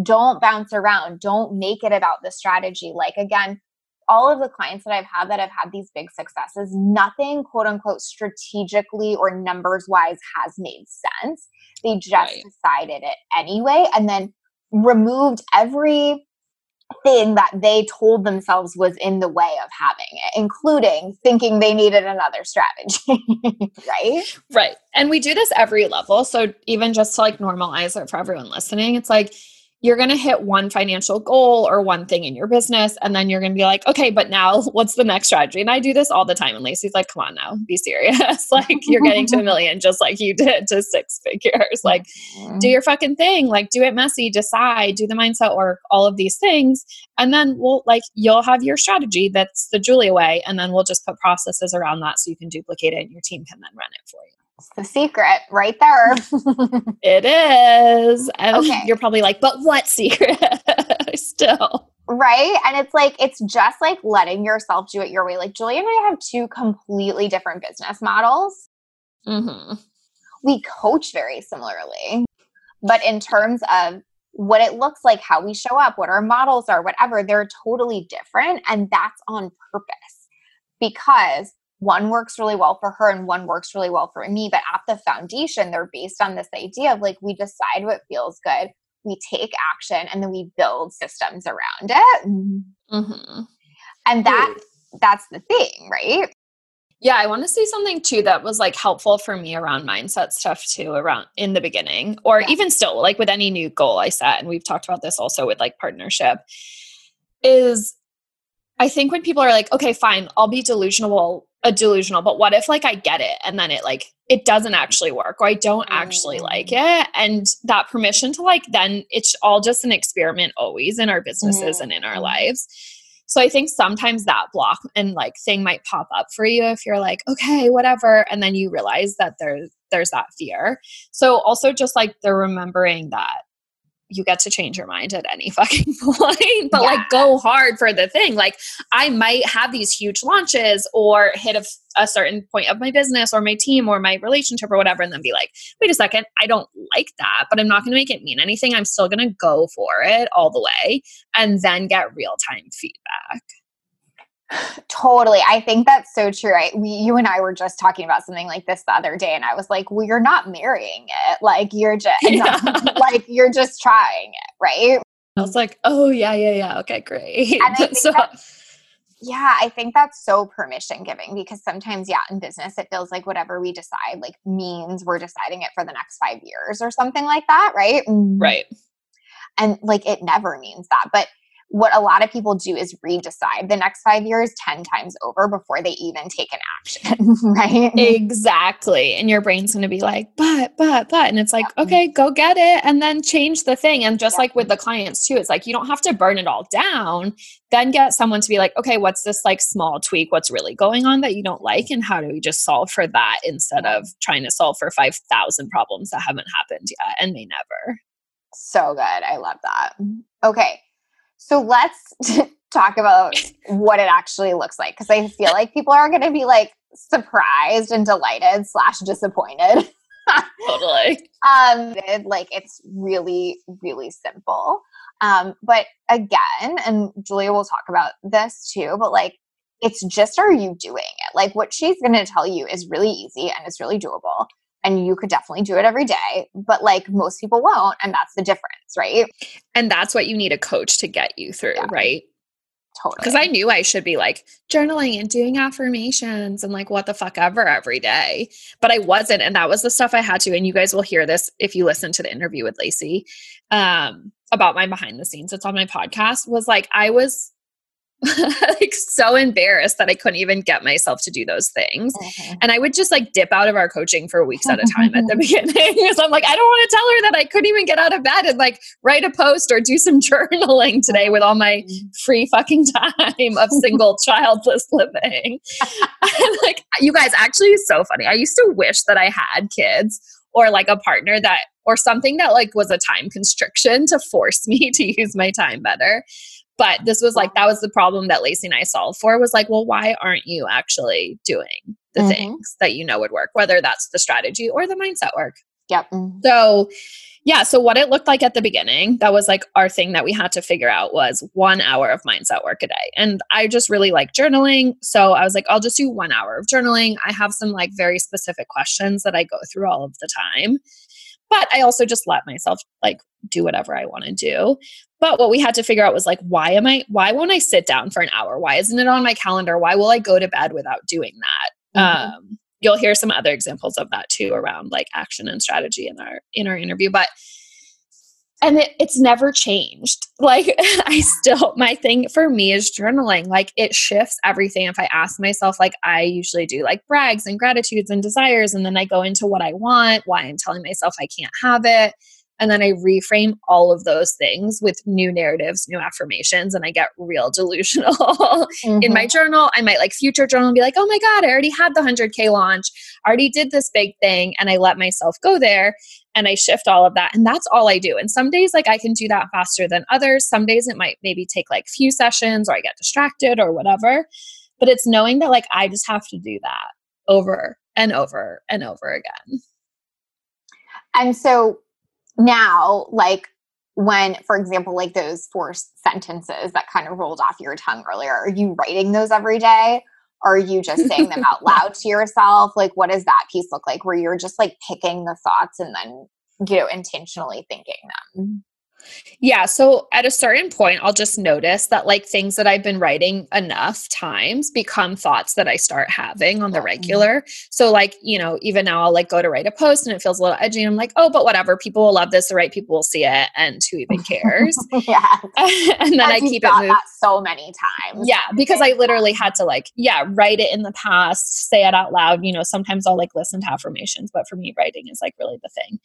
Don't bounce around. Don't make it about the strategy. Like again, all of the clients that I've had that have had these big successes, nothing quote unquote strategically or numbers wise has made sense. They just decided it anyway and then removed every thing that they told themselves was in the way of having it, including thinking they needed another strategy, right? Right. And we do this every level. So even just to like normalize it for everyone listening, it's like, you're going to hit one financial goal or one thing in your business. And then you're going to be like, okay, but now what's the next strategy? And I do this all the time. And Lacey's like, come on now, be serious. Like you're getting to 1 million, just like you did to 6 figures. Like do your fucking thing, like do it messy, decide, do the mindset work, all of these things. And then we'll like, you'll have your strategy. That's the Julia way. And then we'll just put processes around that so you can duplicate it and your team can then run it for you. It's the secret right there. It is. And you're probably like, but what secret? Still. Right. And it's like, it's just like letting yourself do it your way. Like Julia and I have 2 completely different business models. Mm-hmm. We coach very similarly, but in terms of what it looks like, how we show up, what our models are, whatever, they're totally different. And that's on purpose because one works really well for her and one works really well for me. But at the foundation, they're based on this idea of like, we decide what feels good, we take action, and then we build systems around it. Mm-hmm. And that's the thing, right? Yeah. I want to say something too that was like helpful for me around mindset stuff too, around in the beginning, or even still like with any new goal I set. And we've talked about this also with like partnership is I think when people are like, okay, fine, I'll be delusional, but what if like I get it and then it like, it doesn't actually work or I don't actually like it. And that permission to like, then it's all just an experiment always in our businesses and in our lives. So I think sometimes that block and like thing might pop up for you if you're like, okay, whatever. And then you realize that there's that fear. So also just like the remembering that you get to change your mind at any fucking point, but like go hard for the thing. Like I might have these huge launches or hit a certain point of my business or my team or my relationship or whatever, and then be like, wait a second, I don't like that, but I'm not going to make it mean anything. I'm still going to go for it all the way and then get real-time feedback. Totally. I think that's so true. You and I were just talking about something like this the other day, and I was like, well, you're not marrying it. Like you're just trying it. Right. I was like, oh yeah. Okay, great. And I think that's so permission giving, because sometimes in business, it feels like whatever we decide like means we're deciding it for the next 5 years or something like that. Right. Right. And like, it never means that, but what a lot of people do is redecide the next 5 years 10 times over before they even take an action, right? Exactly. And your brain's going to be like, but, and it's like, okay, go get it and then change the thing. And just like with the clients too, it's like, you don't have to burn it all down. Then get someone to be like, okay, what's this like small tweak? What's really going on that you don't like? And how do we just solve for that instead of trying to solve for 5,000 problems that haven't happened yet and may never. So good. I love that. Okay. So let's talk about what it actually looks like, because I feel like people are going to be like surprised and delighted / disappointed. Totally. Like it's really, really simple. But again, and Julia will talk about this too, but like, it's just, are you doing it? Like what she's going to tell you is really easy and it's really doable. And you could definitely do it every day, but like most people won't. And that's the difference, right? And that's what you need a coach to get you through, right? Totally. Because I knew I should be like journaling and doing affirmations and like what the fuck ever every day, but I wasn't. And that was the stuff I had to. And you guys will hear this if you listen to the interview with Lacey about my behind the scenes. It's on my podcast. Was like, I was like so embarrassed that I couldn't even get myself to do those things. Mm-hmm. And I would just like dip out of our coaching for weeks at a time at the beginning, because I'm like, I don't want to tell her that I couldn't even get out of bed and like write a post or do some journaling today with all my free fucking time of single childless living. And like, you guys, actually it's so funny. I used to wish that I had kids or like a partner that, or something that like was a time constriction to force me to use my time better. But this was like, that was the problem that Lacey and I solved for, was like, well, why aren't you actually doing the things that you know would work, whether that's the strategy or the mindset work? Yep. So yeah. So what it looked like at the beginning, that was like our thing that we had to figure out, was 1 hour of mindset work a day. And I just really like journaling. So I was like, I'll just do 1 hour of journaling. I have some like very specific questions that I go through all of the time. But I also just let myself like do whatever I want to do. But what we had to figure out was like, why won't I sit down for an hour? Why isn't it on my calendar? Why will I go to bed without doing that? Mm-hmm. You'll hear some other examples of that too around like action and strategy in our interview, but, and it's never changed. Like my thing for me is journaling. Like it shifts everything. If I ask myself, like I usually do like brags and gratitudes and desires, and then I go into what I want, why I'm telling myself I can't have it. And then I reframe all of those things with new narratives, new affirmations, and I get real delusional in my journal. I might like future journal and be like, oh my God, I already had the 100K launch. I already did this big thing. And I let myself go there and I shift all of that. And that's all I do. And some days like I can do that faster than others. Some days it might maybe take like few sessions, or I get distracted or whatever. But it's knowing that like I just have to do that over and over and over again. And so now, like when, for example, like those 4 sentences that kind of rolled off your tongue earlier, are you writing those every day? Are you just saying them out loud to yourself? Like, what does that piece look like where you're just like picking the thoughts and then, you know, intentionally thinking them? Yeah. So at a certain point, I'll just notice that like things that I've been writing enough times become thoughts that I start having on the regular. So like, you know, even now I'll like go to write a post and it feels a little edgy. And I'm like, oh, but whatever, people will love this. The right people will see it. And who even cares? And then I keep it moving. So many times. Yeah. Because I literally had to like, write it in the past, say it out loud. You know, sometimes I'll like listen to affirmations, but for me, writing is like really the thing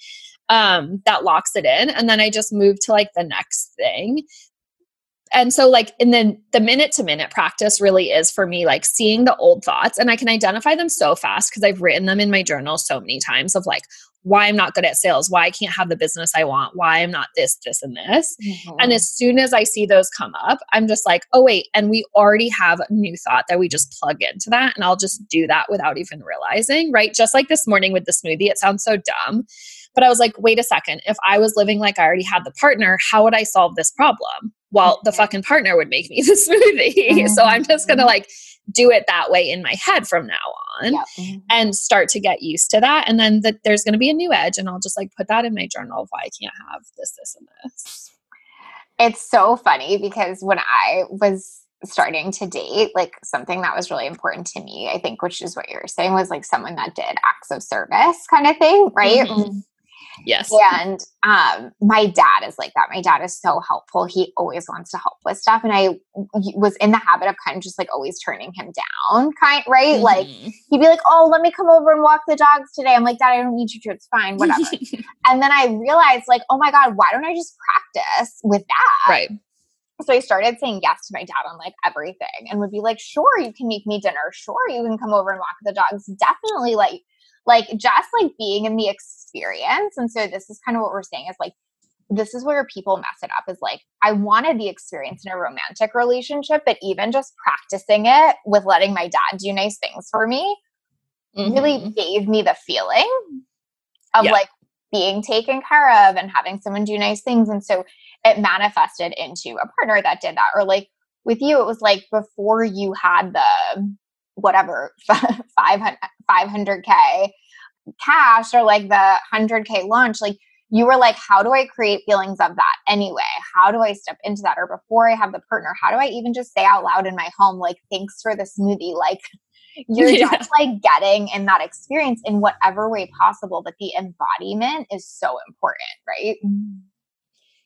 that locks it in. And then I just move to like the next thing. And so like in the minute to minute practice really is for me, like seeing the old thoughts, and I can identify them so fast because I've written them in my journal so many times of like, why I'm not good at sales, why I can't have the business I want, why I'm not this, this, and this. Mm-hmm. And as soon as I see those come up, I'm just like, oh wait, and we already have a new thought that we just plug into that. And I'll just do that without even realizing, right? Just like this morning with the smoothie, it sounds so dumb, but I was like, wait a second, if I was living like I already had the partner, how would I solve this problem? Well, the fucking partner would make me the smoothie. So I'm just going to like do it that way in my head from now on and start to get used to that. And then there's going to be a new edge, and I'll just like put that in my journal of why I can't have this, this, and this. It's so funny because when I was starting to date, like something that was really important to me, I think, which is what you were saying, was like someone that did acts of service kind of thing. Right. Mm-hmm. Yes. And my dad is like that. My dad is so helpful. He always wants to help with stuff. And I was in the habit of kind of just like always turning him down, kind, right? Mm-hmm. Like he'd be like, oh, let me come over and walk the dogs today. I'm like, Dad, I don't need you to. It's fine. Whatever. And then I realized like, oh my God, why don't I just practice with that? Right. So I started saying yes to my dad on like everything and would be like, sure, you can make me dinner. Sure, you can come over and walk the dogs. Definitely like just like being in the experience. And so this is kind of what we're saying is like, this is where people mess it up is like, I wanted the experience in a romantic relationship, but even just practicing it with letting my dad do nice things for me really gave me the feeling of like being taken care of and having someone do nice things. And so it manifested into a partner that did that. Or like with you, it was like before you had the whatever 500K cash or like the 100K launch, like you were like, how do I create feelings of that anyway? How do I step into that? Or before I have the partner, how do I even just say out loud in my home, like, thanks for the smoothie? Like you're just like getting in that experience in whatever way possible, but the embodiment is so important, right?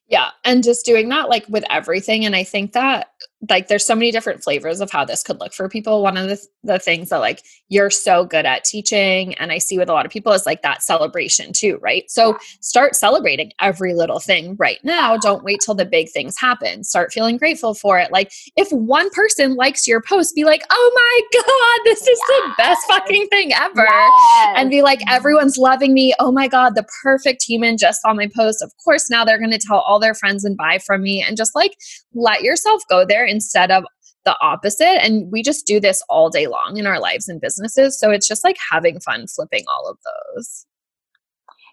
Yeah. And just doing that like with everything. And I think that like there's so many different flavors of how this could look for people. One of the things that like you're so good at teaching and I see with a lot of people is like that celebration too, right? So start celebrating every little thing right now. Don't wait till the big things happen. Start feeling grateful for it. Like if one person likes your post, be like, oh my God, this is the best fucking thing ever. Yes. And be like, everyone's loving me. Oh my God, the perfect human just saw my post. Of course, now they're going to tell all their friends and buy from me. And just like let yourself go there instead of the opposite. And we just do this all day long in our lives and businesses. So it's just like having fun flipping all of those.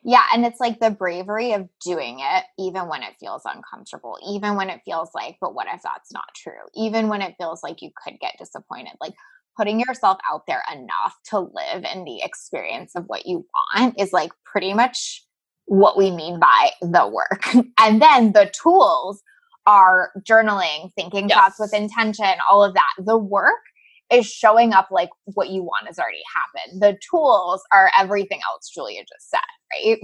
Yeah. And it's like the bravery of doing it, even when it feels uncomfortable, even when it feels like, but what if that's not true? Even when it feels like you could get disappointed, like putting yourself out there enough to live in the experience of what you want is like pretty much what we mean by the work. And then the tools are journaling, thinking thoughts with intention, all of that. The work is showing up like what you want has already happened. The tools are everything else Julia just said, right?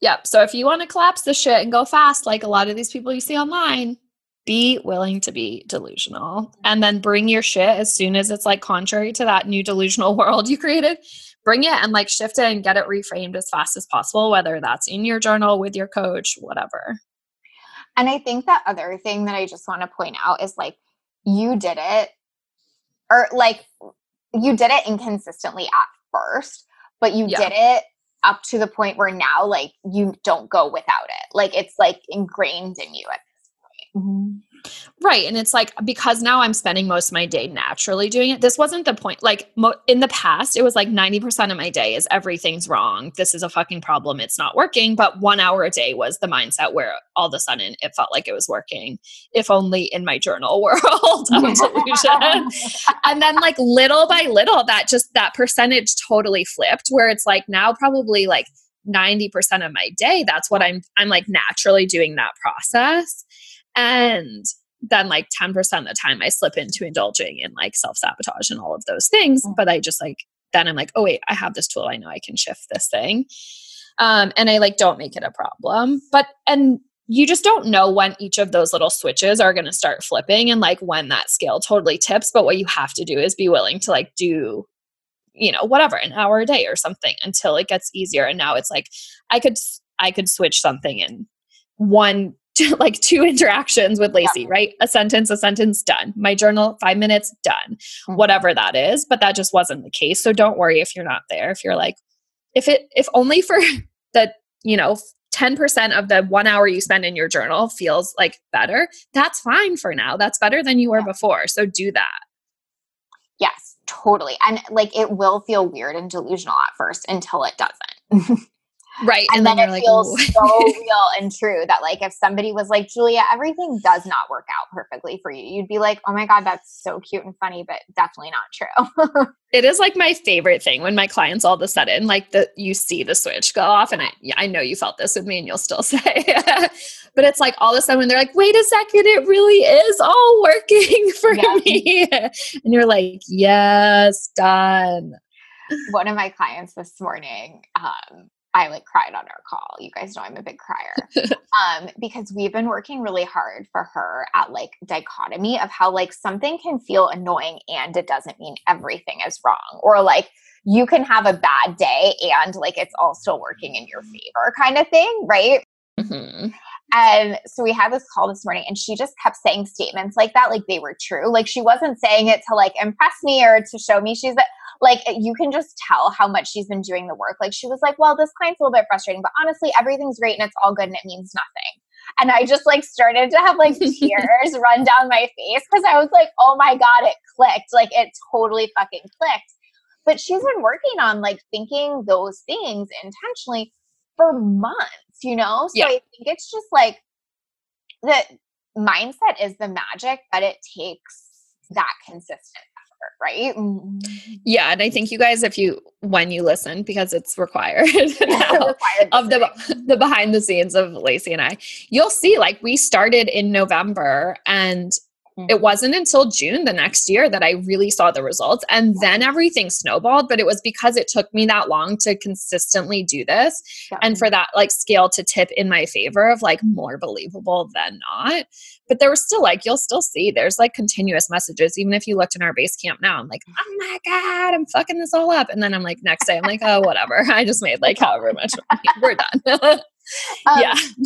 Yep. So if you want to collapse the shit and go fast, like a lot of these people you see online, be willing to be delusional and then bring your shit as soon as it's like contrary to that new delusional world you created. Bring it and like shift it and get it reframed as fast as possible, whether that's in your journal, with your coach, whatever. And I think that other thing that I just want to point out is like, you did it or like you did it inconsistently at first, but you did it up to the point where now like you don't go without it. Like it's like ingrained in you at this point. Right. And it's like, because now I'm spending most of my day naturally doing it. This wasn't the point. Like in the past, it was like 90% of my day is everything's wrong. This is a fucking problem. It's not working. But 1 hour a day was the mindset where all of a sudden it felt like it was working, if only in my journal world of delusion. And then like little by little, that percentage totally flipped where it's like now probably like 90% of my day, that's what I'm like naturally doing that process. And then like 10% of the time I slip into indulging in like self-sabotage and all of those things. But I just like, then I'm like, oh wait, I have this tool. I know I can shift this thing. And I like, don't make it a problem, and you just don't know when each of those little switches are going to start flipping and like when that scale totally tips. But what you have to do is be willing to like do, you know, whatever, an hour a day or something until it gets easier. And now it's like, I could switch something in one like two interactions with Lacey, right? A sentence done. My journal, 5 minutes, done. Whatever that is, but that just wasn't the case. So don't worry if you're not there. If you're like, if only for the, 10% of the 1 hour you spend in your journal feels like better, that's fine for now. That's better than you were before. So do that. Yes, totally. And like, it will feel weird and delusional at first until it doesn't. Right. And then it feels so real and true that like, if somebody was like, Julia, everything does not work out perfectly for you, you'd be like, oh my God, that's so cute and funny, but definitely not true. It is like my favorite thing when my clients all of a sudden, like you see the switch go off and I know you felt this with me and you'll still say, but it's like all of a sudden when they're like, wait a second, it really is all working for me. And you're like, yes, done. One of my clients this morning, I like cried on our call. You guys know I'm a big crier. Because we've been working really hard for her at like dichotomy of how like something can feel annoying and it doesn't mean everything is wrong. Or like you can have a bad day and like it's all still working in your favor kind of thing, right? Mm-hmm. And so we had this call this morning and she just kept saying statements like that, like they were true. Like she wasn't saying it to like impress me or to show me she's like, you can just tell how much she's been doing the work. Like she was like, well, this client's a little bit frustrating, but honestly, everything's great and it's all good and it means nothing. And I just like started to have like tears run down my face because I was like, oh my God, it clicked. Like it totally fucking clicked. But she's been working on like thinking those things intentionally for months, So I think it's just like the mindset is the magic, but it takes that consistent. Right? Yeah. And I think you guys, when you listen, because it's required now, of the behind the scenes of Lacey and I, you'll see like we started in November and it wasn't until June the next year that I really saw the results. And then everything snowballed, but it was because it took me that long to consistently do this. Yeah. And for that like scale to tip in my favor of like more believable than not. But there was still like, you'll still see there's like continuous messages. Even if you looked in our Basecamp now, I'm like, oh my God, I'm fucking this all up. And then I'm like, next day, I'm like, oh, whatever. I just made like however much money. We're done.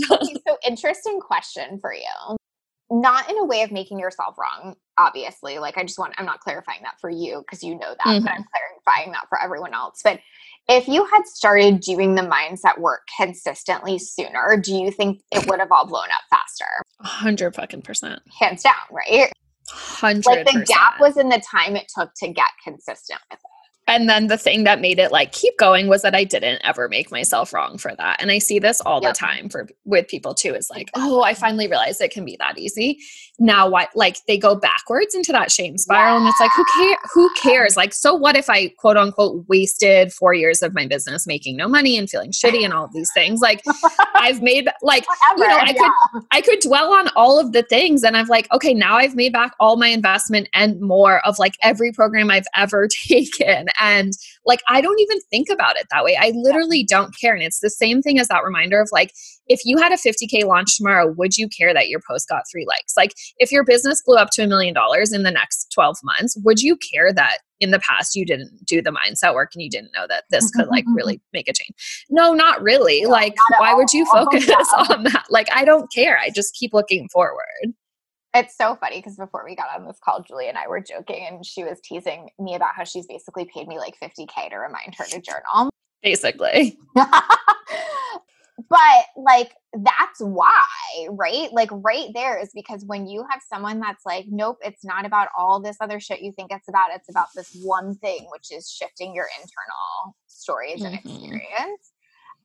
So interesting question for you. Not in a way of making yourself wrong, obviously. Like I'm not clarifying that for you because you know that, but I'm clarifying that for everyone else. But if you had started doing the mindset work consistently sooner, do you think it would have all blown up faster? 100%. Hands down, right? 100%. Like the gap was in the time it took to get consistent with it. And then the thing that made it like keep going was that I didn't ever make myself wrong for that. And I see this all the time with people too, is like, oh, I finally realized it can be that easy. Now what? Like they go backwards into that shame spiral and it's like, who cares? Like, so what if I quote unquote wasted 4 years of my business making no money and feeling shitty and all of these things? Like I've made like, I could dwell on all of the things and I've like, okay, now I've made back all my investment and more of like every program I've ever taken. And like, I don't even think about it that way. I literally don't care. And it's the same thing as that reminder of like, if you had a 50K launch tomorrow, would you care that your post got 3 likes? Like if your business blew up to $1 million in the next 12 months, would you care that in the past you didn't do the mindset work and you didn't know that this could like really make a change? No, not really. No, like not why all. Would you focus on that? Like, I don't care. I just keep looking forward. It's so funny because before we got on this call, Julie and I were joking and she was teasing me about how she's basically paid me like $50K to remind her to journal. Basically. But like, that's why, right? Like right there is because when you have someone that's like, nope, it's not about all this other shit you think it's about. It's about this one thing, which is shifting your internal stories and experience.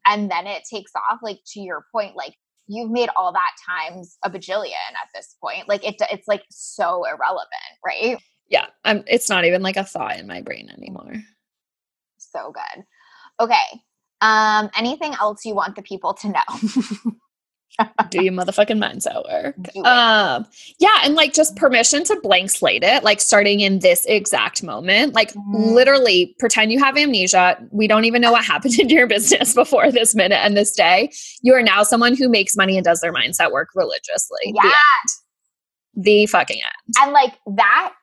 And then it takes off, like to your point, like, you've made all that times a bajillion at this point. Like it's like so irrelevant, right? Yeah. It's not even like a thought in my brain anymore. So good. Okay. Anything else you want the people to know? Do your motherfucking mindset work. Yeah. And like just permission to blank slate it, like starting in this exact moment, like literally pretend you have amnesia. We don't even know what happened in your business before this minute and this day. You are now someone who makes money and does their mindset work religiously. Yeah. The fucking end. And like that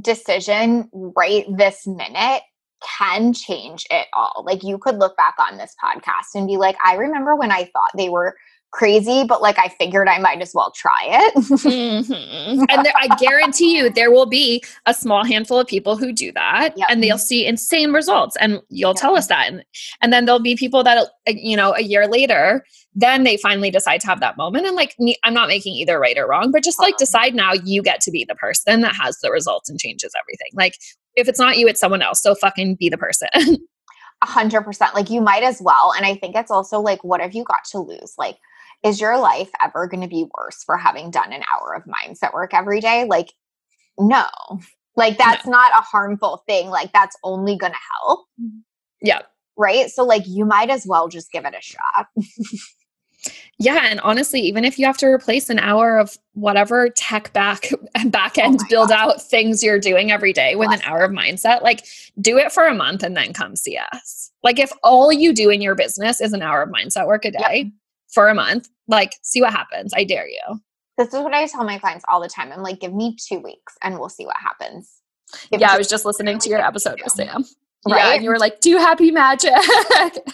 decision right this minute can change it all. Like you could look back on this podcast and be like, I remember when I thought they were crazy, but like I figured I might as well try it. Mm-hmm. And I guarantee you there will be a small handful of people who do that, yep. and they'll see insane results, and you'll yep. tell us that. And then there'll be people that, you know, a year later, then they finally decide to have that moment. And like, I'm not making either right or wrong, but just like decide now you get to be the person that has the results and changes everything. Like if it's not you, it's someone else. So fucking be the person. 100%. Like you might as well. And I think it's also like, what have you got to lose? Like, is your life ever going to be worse for having done an hour of mindset work every day? Like, no, like that's not a harmful thing. Like that's only going to help. Yeah. Right. So like you might as well just give it a shot. Yeah. And honestly, even if you have to replace an hour of whatever tech back end build out things you're doing every day with an hour of mindset, like do it for a month and then come see us. Like if all you do in your business is an hour of mindset work a day yep. for a month, like see what happens. I dare you. This is what I tell my clients all the time. I'm like, give me 2 weeks and we'll see what happens. I was just listening to your episode with Sam. Right? Yeah, and you were like, do happy magic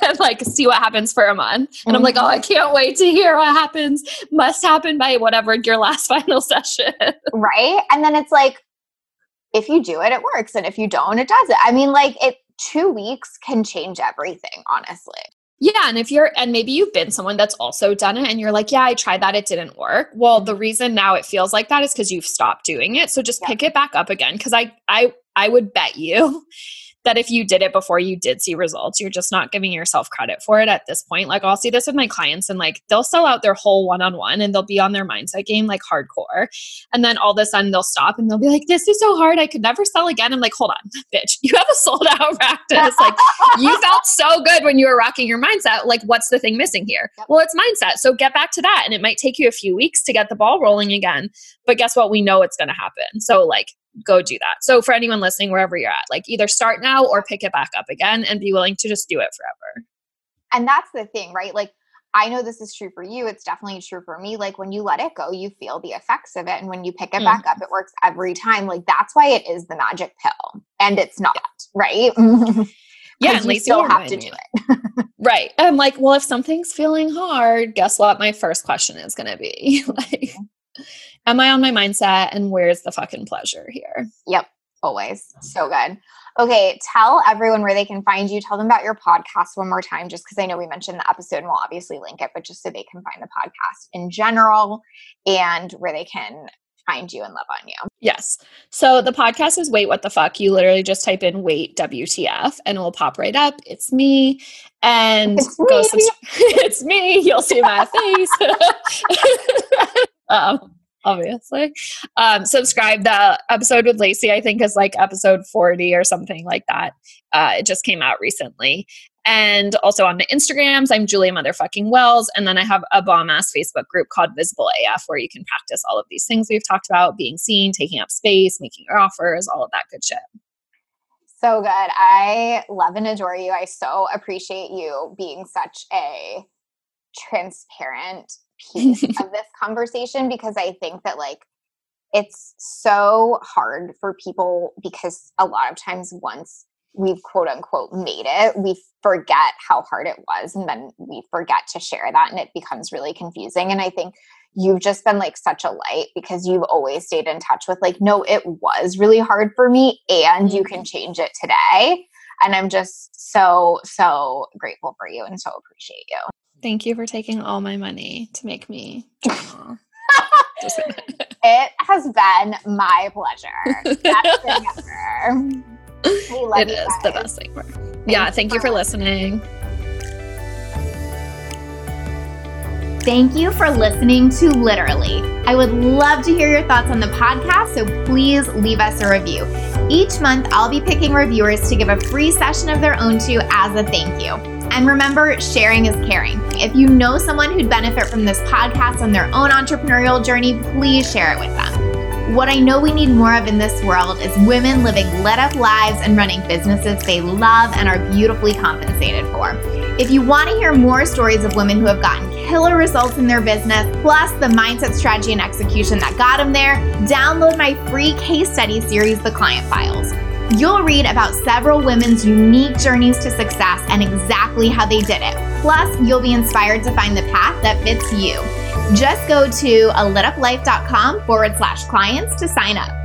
and like see what happens for a month. And I'm like, oh, I can't wait to hear what happens. Must happen by whatever your last final session. Right? And then it's like, if you do it, it works. And if you don't, it doesn't. I mean, like 2 weeks can change everything, honestly. Yeah. And maybe you've been someone that's also done it and you're like, yeah, I tried that. It didn't work. Well, the reason now it feels like that is because you've stopped doing it. So just pick it back up again. Cause I would bet you that if you did it before you did see results, you're just not giving yourself credit for it at this point. Like I'll see this with my clients and like they'll sell out their whole one-on-one and they'll be on their mindset game like hardcore. And then all of a sudden they'll stop and they'll be like, this is so hard. I could never sell again. I'm like, hold on, bitch, you have a sold out practice. Like you felt so good when you were rocking your mindset. Like what's the thing missing here? Yep. Well, it's mindset. So get back to that. And it might take you a few weeks to get the ball rolling again, but guess what? We know it's going to happen. So like, go do that. So for anyone listening, wherever you're at, like either start now or pick it back up again and be willing to just do it forever. And that's the thing, right? Like, I know this is true for you. It's definitely true for me. Like when you let it go, you feel the effects of it. And when you pick it back up, it works every time. Like that's why it is the magic pill and it's not, right? Yeah. And you still have to do it. Right. I'm like, well, if something's feeling hard, guess what? My first question is going to be like, am I on my mindset and where's the fucking pleasure here? Yep. Always. So good. Okay. Tell everyone where they can find you. Tell them about your podcast one more time, just because I know we mentioned the episode and we'll obviously link it, but just so they can find the podcast in general and where they can find you and love on you. Yes. So the podcast is Wait, What the Fuck? You literally just type in Wait, WTF, and it will pop right up. It's me. And it's me. You'll see my face. Obviously. Subscribe. The episode with Lacey, I think, is like episode 40 or something like that. It just came out recently. And also on the Instagrams, I'm Julia motherfucking Wells. And then I have a bomb ass Facebook group called Visible AF where you can practice all of these things we've talked about: being seen, taking up space, making your offers, all of that good shit. So good. I love and adore you. I so appreciate you being such a transparent piece of this conversation, because I think that like it's so hard for people, because a lot of times once we've quote unquote made it, we forget how hard it was, and then we forget to share that, and it becomes really confusing. And I think you've just been like such a light, because you've always stayed in touch with like, no, it was really hard for me and you can change it today. And I'm just so grateful for you and so appreciate you. Thank you for taking all my money to make me journal. It has been my pleasure. That's the number. We love it. It is guys. The best thing ever. Thank you for listening. Thank you for listening to Literally. I would love to hear your thoughts on the podcast, so please leave us a review. Each month, I'll be picking reviewers to give a free session of their own to as a thank you. And remember, sharing is caring. If you know someone who'd benefit from this podcast on their own entrepreneurial journey, please share it with them. What I know we need more of in this world is women living lit up lives and running businesses they love and are beautifully compensated for. If you want to hear more stories of women who have gotten killer results in their business, plus the mindset, strategy, and execution that got them there, download my free case study series, The Client Files. You'll read about several women's unique journeys to success and exactly how they did it. Plus, you'll be inspired to find the path that fits you. Just go to alituplife.com/clients to sign up.